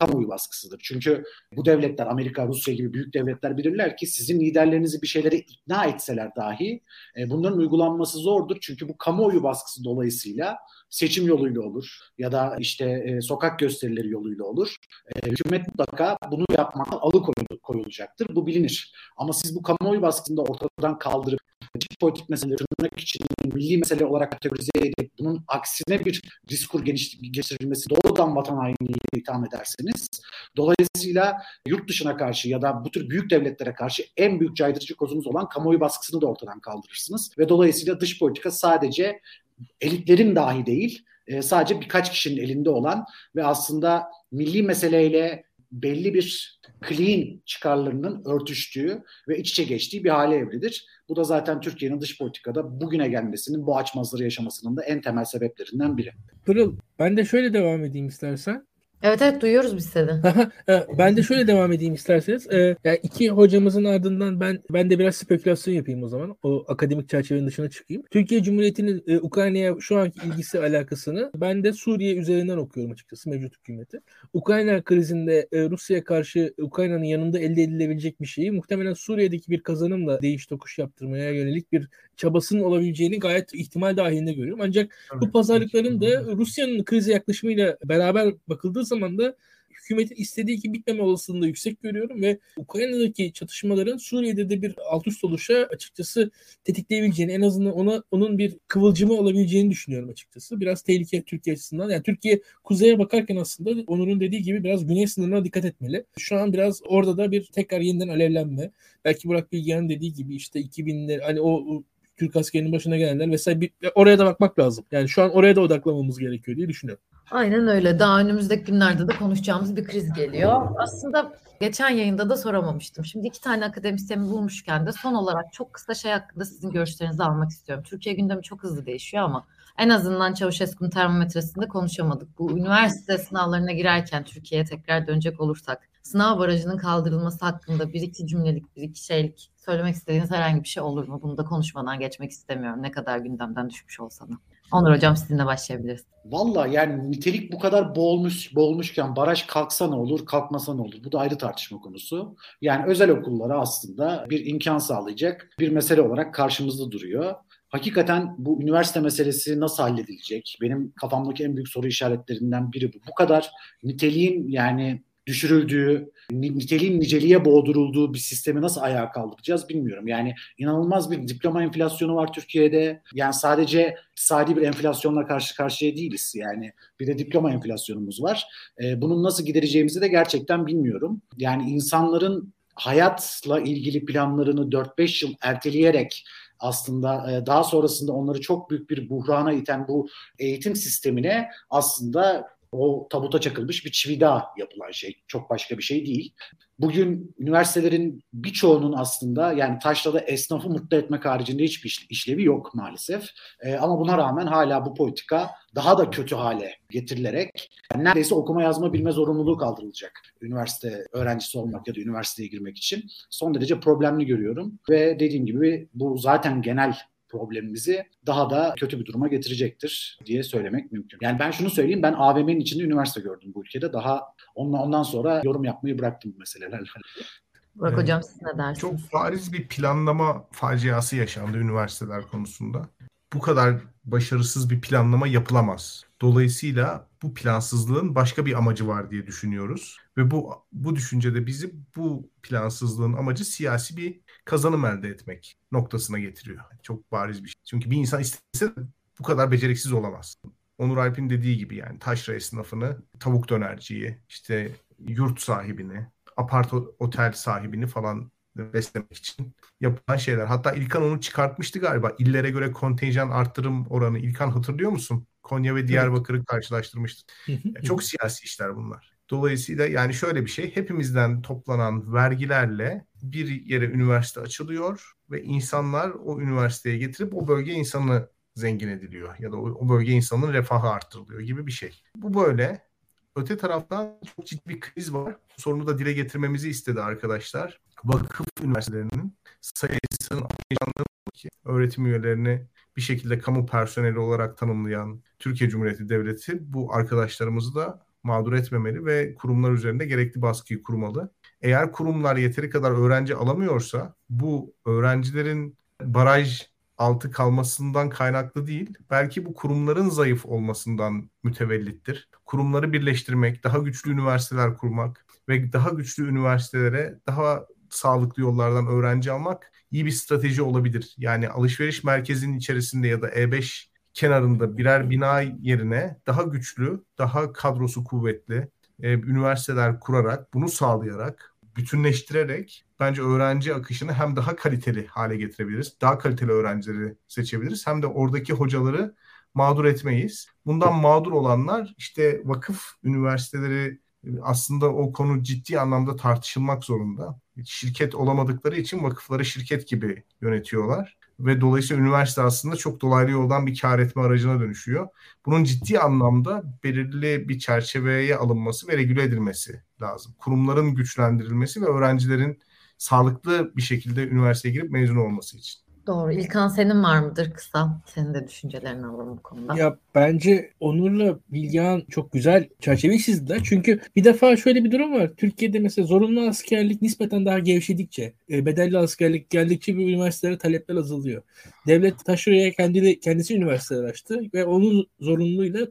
kamuoyu baskısıdır. Çünkü bu devletler, Amerika, Rusya gibi büyük devletler bilirler ki sizin liderlerinizi bir şeylere ikna etseler dahi bunların uygulanması zordur. Çünkü bu kamuoyu baskısı dolayısıyla seçim yoluyla olur ya da işte sokak gösterileri yoluyla olur. Hükümet mutlaka bunu yapmaktan alıkoyulacaktır. Bu bilinir. Ama siz bu kamuoyu baskısını da ortadan kaldırıp politik meseleleri tırnak içinde milli mesele olarak kategorize edip bunun aksine bir diskur geliştirilmesi, doğrudan vatan hainliği itham ederseniz, dolayısıyla yurt dışına karşı ya da bu tür büyük devletlere karşı en büyük caydırıcı kozumuz olan kamuoyu baskısını da ortadan kaldırırsınız ve dolayısıyla dış politika sadece elitlerin dahi değil, sadece birkaç kişinin elinde olan ve aslında milli meseleyle belli bir kliğin çıkarlarının örtüştüğü ve iç içe geçtiği bir hale evrilir. Bu da zaten Türkiye'nin dış politikada bugüne gelmesinin, bu açmazları yaşamasının da en temel sebeplerinden biri. Pırıl, ben de şöyle devam edeyim istersen. Evet, duyuyoruz biz seni. Ben de şöyle devam edeyim isterseniz. Yani iki hocamızın ardından ben de biraz spekülasyon yapayım o zaman. O akademik çerçevenin dışına çıkayım. Türkiye Cumhuriyeti'nin Ukrayna'ya şu anki ilgisi, alakasını ben de Suriye üzerinden okuyorum açıkçası, mevcut hükümeti. Ukrayna krizinde Rusya'ya karşı Ukrayna'nın yanında elde edilebilecek bir şeyi muhtemelen Suriye'deki bir kazanımla değiş tokuş yaptırmaya yönelik bir çabasının olabileceğini gayet ihtimal dahilinde görüyorum. Ancak bu pazarlıkların da Rusya'nın krize yaklaşımıyla beraber bakıldığı zaman da hükümetin istediği gibi bitmeme olasılığını da yüksek görüyorum ve Ukrayna'daki çatışmaların Suriye'de de bir alt üst oluşa açıkçası tetikleyebileceğini, en azından onun bir kıvılcımı olabileceğini düşünüyorum açıkçası. Biraz tehlike Türkiye açısından. Yani Türkiye kuzeye bakarken aslında Onur'un dediği gibi biraz güney sınırına dikkat etmeli. Şu an biraz orada da bir tekrar yeniden alevlenme. Belki Burak Bilgehan'ın dediği gibi işte 2000'ler hani o Türk askerinin başına gelenler vesaire, oraya da bakmak lazım. Yani şu an oraya da odaklamamız gerekiyor diye düşünüyorum. Aynen öyle. Daha önümüzdeki günlerde de konuşacağımız bir kriz geliyor. Aslında geçen yayında da soramamıştım. Şimdi iki tane akademisyeni bulmuşken de son olarak çok kısa şey hakkında sizin görüşlerinizi almak istiyorum. Türkiye gündemi çok hızlı değişiyor ama en azından Çavuşesko'nun termometresinde konuşamadık. Bu üniversite sınavlarına girerken Türkiye'ye tekrar dönecek olursak, sınav barajının kaldırılması hakkında bir iki cümlelik, bir iki şeylik söylemek istediğiniz herhangi bir şey olur mu? Bunu da konuşmadan geçmek istemiyorum, ne kadar gündemden düşmüş olsam. Onur Hocam, sizinle başlayabiliriz. Valla yani nitelik bu kadar boğulmuşken baraj kalksa ne olur, kalkmasa ne olur? Bu da ayrı tartışma konusu. Yani özel okullara aslında bir imkan sağlayacak bir mesele olarak karşımızda duruyor. Hakikaten bu üniversite meselesi nasıl halledilecek? Benim kafamdaki en büyük soru işaretlerinden biri bu. Bu kadar niteliğin yani düşürüldüğü, niteliğin niceliğe boğdurulduğu bir sistemi nasıl ayağa kaldıracağız bilmiyorum. Yani inanılmaz bir diploma enflasyonu var Türkiye'de. Yani sadece sadi bir enflasyonla karşı karşıya değiliz. Yani bir de diploma enflasyonumuz var. Bunun nasıl gidereceğimizi de gerçekten bilmiyorum. Yani insanların hayatla ilgili planlarını 4-5 yıl erteleyerek aslında daha sonrasında onları çok büyük bir buhrana iten bu eğitim sistemine aslında o tabuta çakılmış bir çivida yapılan şey. Çok başka bir şey değil. Bugün üniversitelerin birçoğunun aslında yani taşrada esnafı mutlu etmek haricinde hiçbir işlevi yok maalesef. Ama buna rağmen hala bu politika daha da kötü hale getirilerek yani neredeyse okuma yazma bilme zorunluluğu kaldırılacak. Üniversite öğrencisi olmak ya da üniversiteye girmek için son derece problemli görüyorum. Ve dediğim gibi bu zaten genel problemimizi daha da kötü bir duruma getirecektir diye söylemek mümkün. Yani ben şunu söyleyeyim, ben AVM'nin içinde üniversite gördüm bu ülkede. Daha ondan sonra yorum yapmayı bıraktım bu meselelerle. Burak Hocam siz ne dersiniz? Çok bariz bir planlama faciası yaşandı üniversiteler konusunda. Bu kadar başarısız bir planlama yapılamaz. Dolayısıyla bu plansızlığın başka bir amacı var diye düşünüyoruz. Ve bu düşüncede bizi bu plansızlığın amacı siyasi bir kazanım elde etmek noktasına getiriyor. Çok bariz bir şey. Çünkü bir insan istese bu kadar beceriksiz olamaz. Onur Alp'in dediği gibi yani taşra esnafını, tavuk dönerciyi, işte yurt sahibini, apart otel sahibini falan beslemek için yapılan şeyler. Hatta İlkan onu çıkartmıştı galiba. İllere göre kontenjan artırım oranı. İlkan hatırlıyor musun? Konya ve Diyarbakır'ı karşılaştırmıştı. Çok siyasi işler bunlar. Dolayısıyla yani şöyle bir şey. Hepimizden toplanan vergilerle bir yere üniversite açılıyor ve insanlar o üniversiteye getirip o bölge insanı zengin ediliyor. Ya da o bölge insanın refahı arttırılıyor gibi bir şey. Bu böyle. Öte taraftan çok ciddi bir kriz var. Bu sorunu da dile getirmemizi istedi arkadaşlar. Vakıf üniversitelerinin sayısının artacağını, öğretim üyelerini bir şekilde kamu personeli olarak tanımlayan Türkiye Cumhuriyeti Devleti bu arkadaşlarımızı da mağdur etmemeli ve kurumlar üzerinde gerekli baskıyı kurmalı. Eğer kurumlar yeteri kadar öğrenci alamıyorsa bu öğrencilerin baraj altı kalmasından kaynaklı değil, belki bu kurumların zayıf olmasından mütevellittir. Kurumları birleştirmek, daha güçlü üniversiteler kurmak ve daha güçlü üniversitelere daha sağlıklı yollardan öğrenci almak iyi bir strateji olabilir. Yani alışveriş merkezinin içerisinde ya da E5 kenarında birer bina yerine daha güçlü, daha kadrosu kuvvetli üniversiteler kurarak, bunu sağlayarak, bütünleştirerek bence öğrenci akışını hem daha kaliteli hale getirebiliriz. Daha kaliteli öğrencileri seçebiliriz. Hem de oradaki hocaları mağdur etmeyiz. Bundan mağdur olanlar işte vakıf üniversiteleri, aslında o konu ciddi anlamda tartışılmak zorunda. Şirket olamadıkları için vakıfları şirket gibi yönetiyorlar. Ve dolayısıyla üniversite aslında çok dolaylı yoldan bir kar etme aracına dönüşüyor. Bunun ciddi anlamda belirli bir çerçeveye alınması ve regüle edilmesi lazım. Kurumların güçlendirilmesi ve öğrencilerin sağlıklı bir şekilde üniversiteye girip mezun olması için. Doğru. İlkan senin var mıdır kısa? Senin de düşüncelerini alalım bu konuda. Ya bence Onur'la Bilgehan çok güzel çerçeveyi çizdiler. Çünkü bir defa şöyle bir durum var. Türkiye'de mesela zorunlu askerlik nispeten daha gevşedikçe, bedelli askerlik geldikçe bir üniversitelere talepler azalıyor. Devlet taşraya kendisi üniversiteler açtı ve onun zorunluluğuyla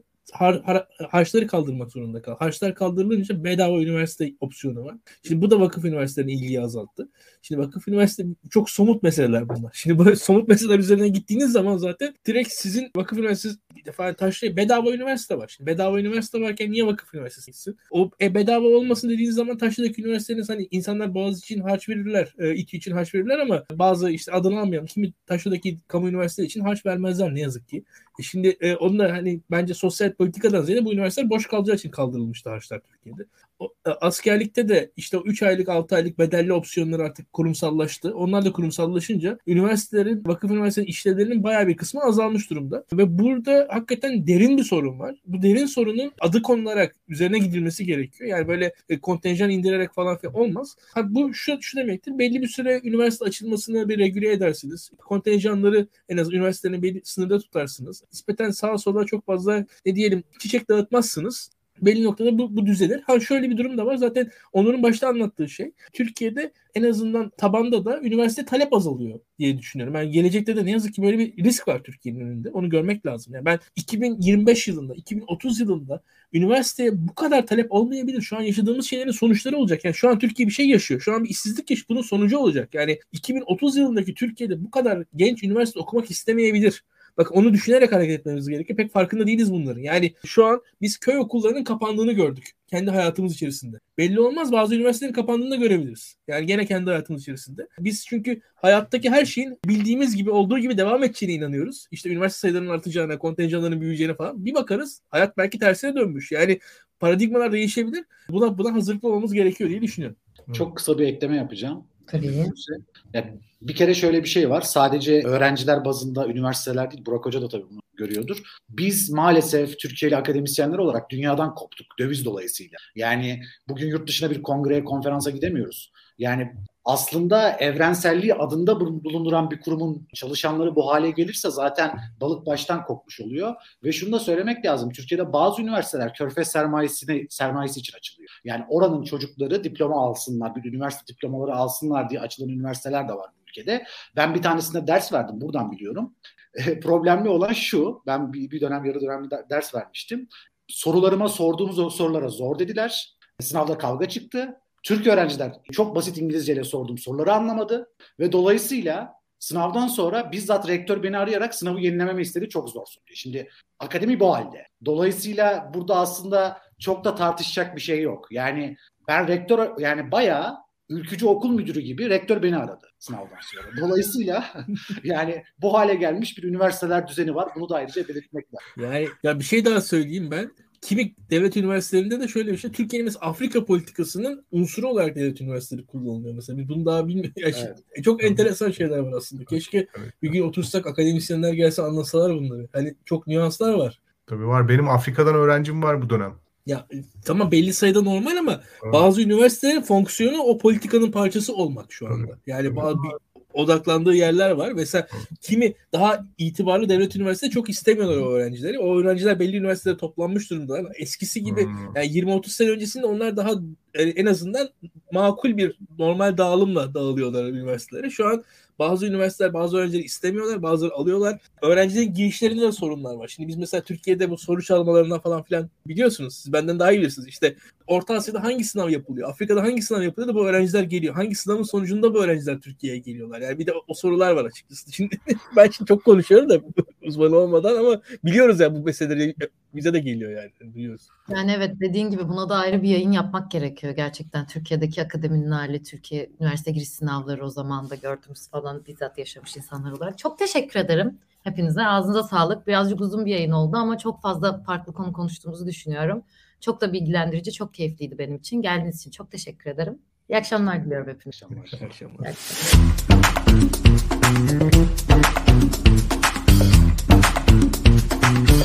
harçları kaldırmak zorunda kaldı. Harçlar kaldırılınca bedava üniversite opsiyonu var. Şimdi bu da vakıf üniversitelerinin ilgiyi azalttı. Şimdi vakıf üniversite çok somut meseleler bunlar. Şimdi böyle somut meseleler üzerine gittiğiniz zaman zaten direkt sizin vakıf üniversitesi bir defa taşraya bedava üniversite var. Şimdi bedava üniversite varken niye vakıf üniversitesi gitsin? O bedava olmasın dediğiniz zaman taşradaki üniversiteleriniz hani insanlar Boğaziçi için harç verirler, İTÜ için harç verirler ama bazı işte adını almayalım. Kimi taşradaki kamu üniversiteleri için harç vermezler ne yazık ki. Şimdi onlar hani bence sosyal politikadan ziyade bu üniversiteler boş kalacağı için kaldırılmıştı harçlar Türkiye'de. Askerlikte de işte o 3 aylık 6 aylık bedelli opsiyonları artık kurumsallaştı. Onlar da kurumsallaşınca üniversitelerin, vakıf üniversitelerin işlevlerinin bayağı bir kısmı azalmış durumda. Ve burada hakikaten derin bir sorun var. Bu derin sorunun adı konularak üzerine gidilmesi gerekiyor. Yani böyle kontenjan indirerek falan filan olmaz. Ha, bu şu demektir. Belli bir süre üniversite açılmasını bir regüle edersiniz. Kontenjanları en az üniversitelerin belli sınırda tutarsınız. Nispeten sağa sola çok fazla ne diyelim çiçek dağıtmazsınız. Belli noktada bu düzelir. Ha şöyle bir durum da var. Zaten Onur'un başta anlattığı şey. Türkiye'de en azından tabanda da üniversite talep azalıyor diye düşünüyorum. Yani gelecekte de ne yazık ki böyle bir risk var Türkiye'nin önünde. Onu görmek lazım. Yani ben 2025 yılında, 2030 yılında üniversiteye bu kadar talep olmayabilir. Şu an yaşadığımız şeylerin sonuçları olacak. Yani şu an Türkiye bir şey yaşıyor. Şu an bir işsizlik yaşıyor. Bunun sonucu olacak. Yani 2030 yılındaki Türkiye'de bu kadar genç üniversite okumak istemeyebilir. Bak onu düşünerek hareket etmemiz gerekiyor. Pek farkında değiliz bunların. Yani şu an biz köy okullarının kapandığını gördük. Kendi hayatımız içerisinde. Belli olmaz bazı üniversitelerin kapandığını da görebiliriz. Yani gene kendi hayatımız içerisinde. Biz çünkü hayattaki her şeyin bildiğimiz gibi olduğu gibi devam edeceğine inanıyoruz. İşte üniversite sayılarının artacağına, kontenjanların büyüyeceğine falan. Bir bakarız hayat belki tersine dönmüş. Yani paradigmalar değişebilir. Buna hazırlıklı olmamız gerekiyor diye düşünüyorum. Çok kısa bir ekleme yapacağım. Tabii. Yani bir kere şöyle bir şey var. Sadece öğrenciler bazında üniversiteler değil, Burak Hoca da tabii bunu görüyordur. Biz maalesef Türkiye'li akademisyenler olarak dünyadan koptuk döviz dolayısıyla. Yani bugün yurt dışına bir kongreye, konferansa gidemiyoruz. Yani aslında evrenselliği adında bulunduran bir kurumun çalışanları bu hale gelirse zaten balık baştan kokmuş oluyor. Ve şunu da söylemek lazım. Türkiye'de bazı üniversiteler körfez sermayesi için açılıyor. Yani oranın çocukları diploma alsınlar, bir üniversite diplomaları alsınlar diye açılan üniversiteler de var bu ülkede. Ben bir tanesinde ders verdim, buradan biliyorum. Problemli olan şu, ben bir dönem yarı dönemli ders vermiştim. Sorularıma sorduğumuz sorulara zor dediler. Sınavda kavga çıktı. Türk öğrenciler çok basit İngilizceyle sorduğum soruları anlamadı ve dolayısıyla sınavdan sonra bizzat rektör beni arayarak sınavı yenilememi istedi. Çok zor soruyor. Şimdi akademi bu halde. Dolayısıyla burada aslında çok da tartışacak bir şey yok. Yani ben rektör, yani bayağı ülkücü okul müdürü gibi rektör beni aradı sınavdan sonra. Dolayısıyla yani bu hale gelmiş bir üniversiteler düzeni var. Bunu da ayrıca belirtmek lazım. Yani ya bir şey daha söyleyeyim ben. Kimi devlet üniversitelerinde de şöyle bir şey. Türkiye'nin mesela Afrika politikasının unsuru olarak devlet üniversiteleri kullanılıyor. Mesela biz bunu daha bilmiyoruz. Evet. Çok enteresan şeyler var aslında. Keşke bir gün otursak akademisyenler gelse anlasalar bunları. Hani çok nüanslar var. Tabii var. Benim Afrika'dan öğrencim var bu dönem. Ya tamam, belli sayıda normal ama bazı üniversitelerin fonksiyonu o politikanın parçası olmak şu anda. Yani bazı odaklandığı yerler var. Mesela kimi daha itibarlı devlet üniversitesi çok istemiyorlar o öğrencileri. O öğrenciler belli üniversitelere toplanmış durumdalar. Eskisi gibi yani 20-30 sene öncesinde onlar daha en azından makul bir normal dağılımla dağılıyorlar üniversitelere. Şu an bazı üniversiteler bazı öğrencileri istemiyorlar, bazıları alıyorlar. Öğrencilerin girişlerinde de sorunlar var. Şimdi biz mesela Türkiye'de bu soru çalmalarından falan filan biliyorsunuz. Siz benden daha iyi bilirsiniz. İşte Orta Asya'da hangi sınav yapılıyor? Afrika'da hangi sınav yapılıyor da bu öğrenciler geliyor? Hangi sınavın sonucunda bu öğrenciler Türkiye'ye geliyorlar? Yani bir de o sorular var açıkçası. Şimdi ben şimdi çok konuşuyorum da uzman olmadan ama biliyoruz ya yani bu meseleleri bize de geliyor yani. Biliyoruz. Yani evet, dediğin gibi buna da ayrı bir yayın yapmak gerekiyor gerçekten. Türkiye'deki akademinin hali, Türkiye üniversite giriş sınavları, o zaman da gördüğümüz falan, bizzat yaşamış insanlar olarak. Çok teşekkür ederim hepinize. Ağzınıza sağlık. Birazcık uzun bir yayın oldu ama çok fazla farklı konu konuştuğumuzu düşünüyorum. Çok da bilgilendirici, çok keyifliydi benim için. Geldiğiniz için çok teşekkür ederim. İyi akşamlar diliyorum hepinize. İyi akşamlar. İyi akşamlar.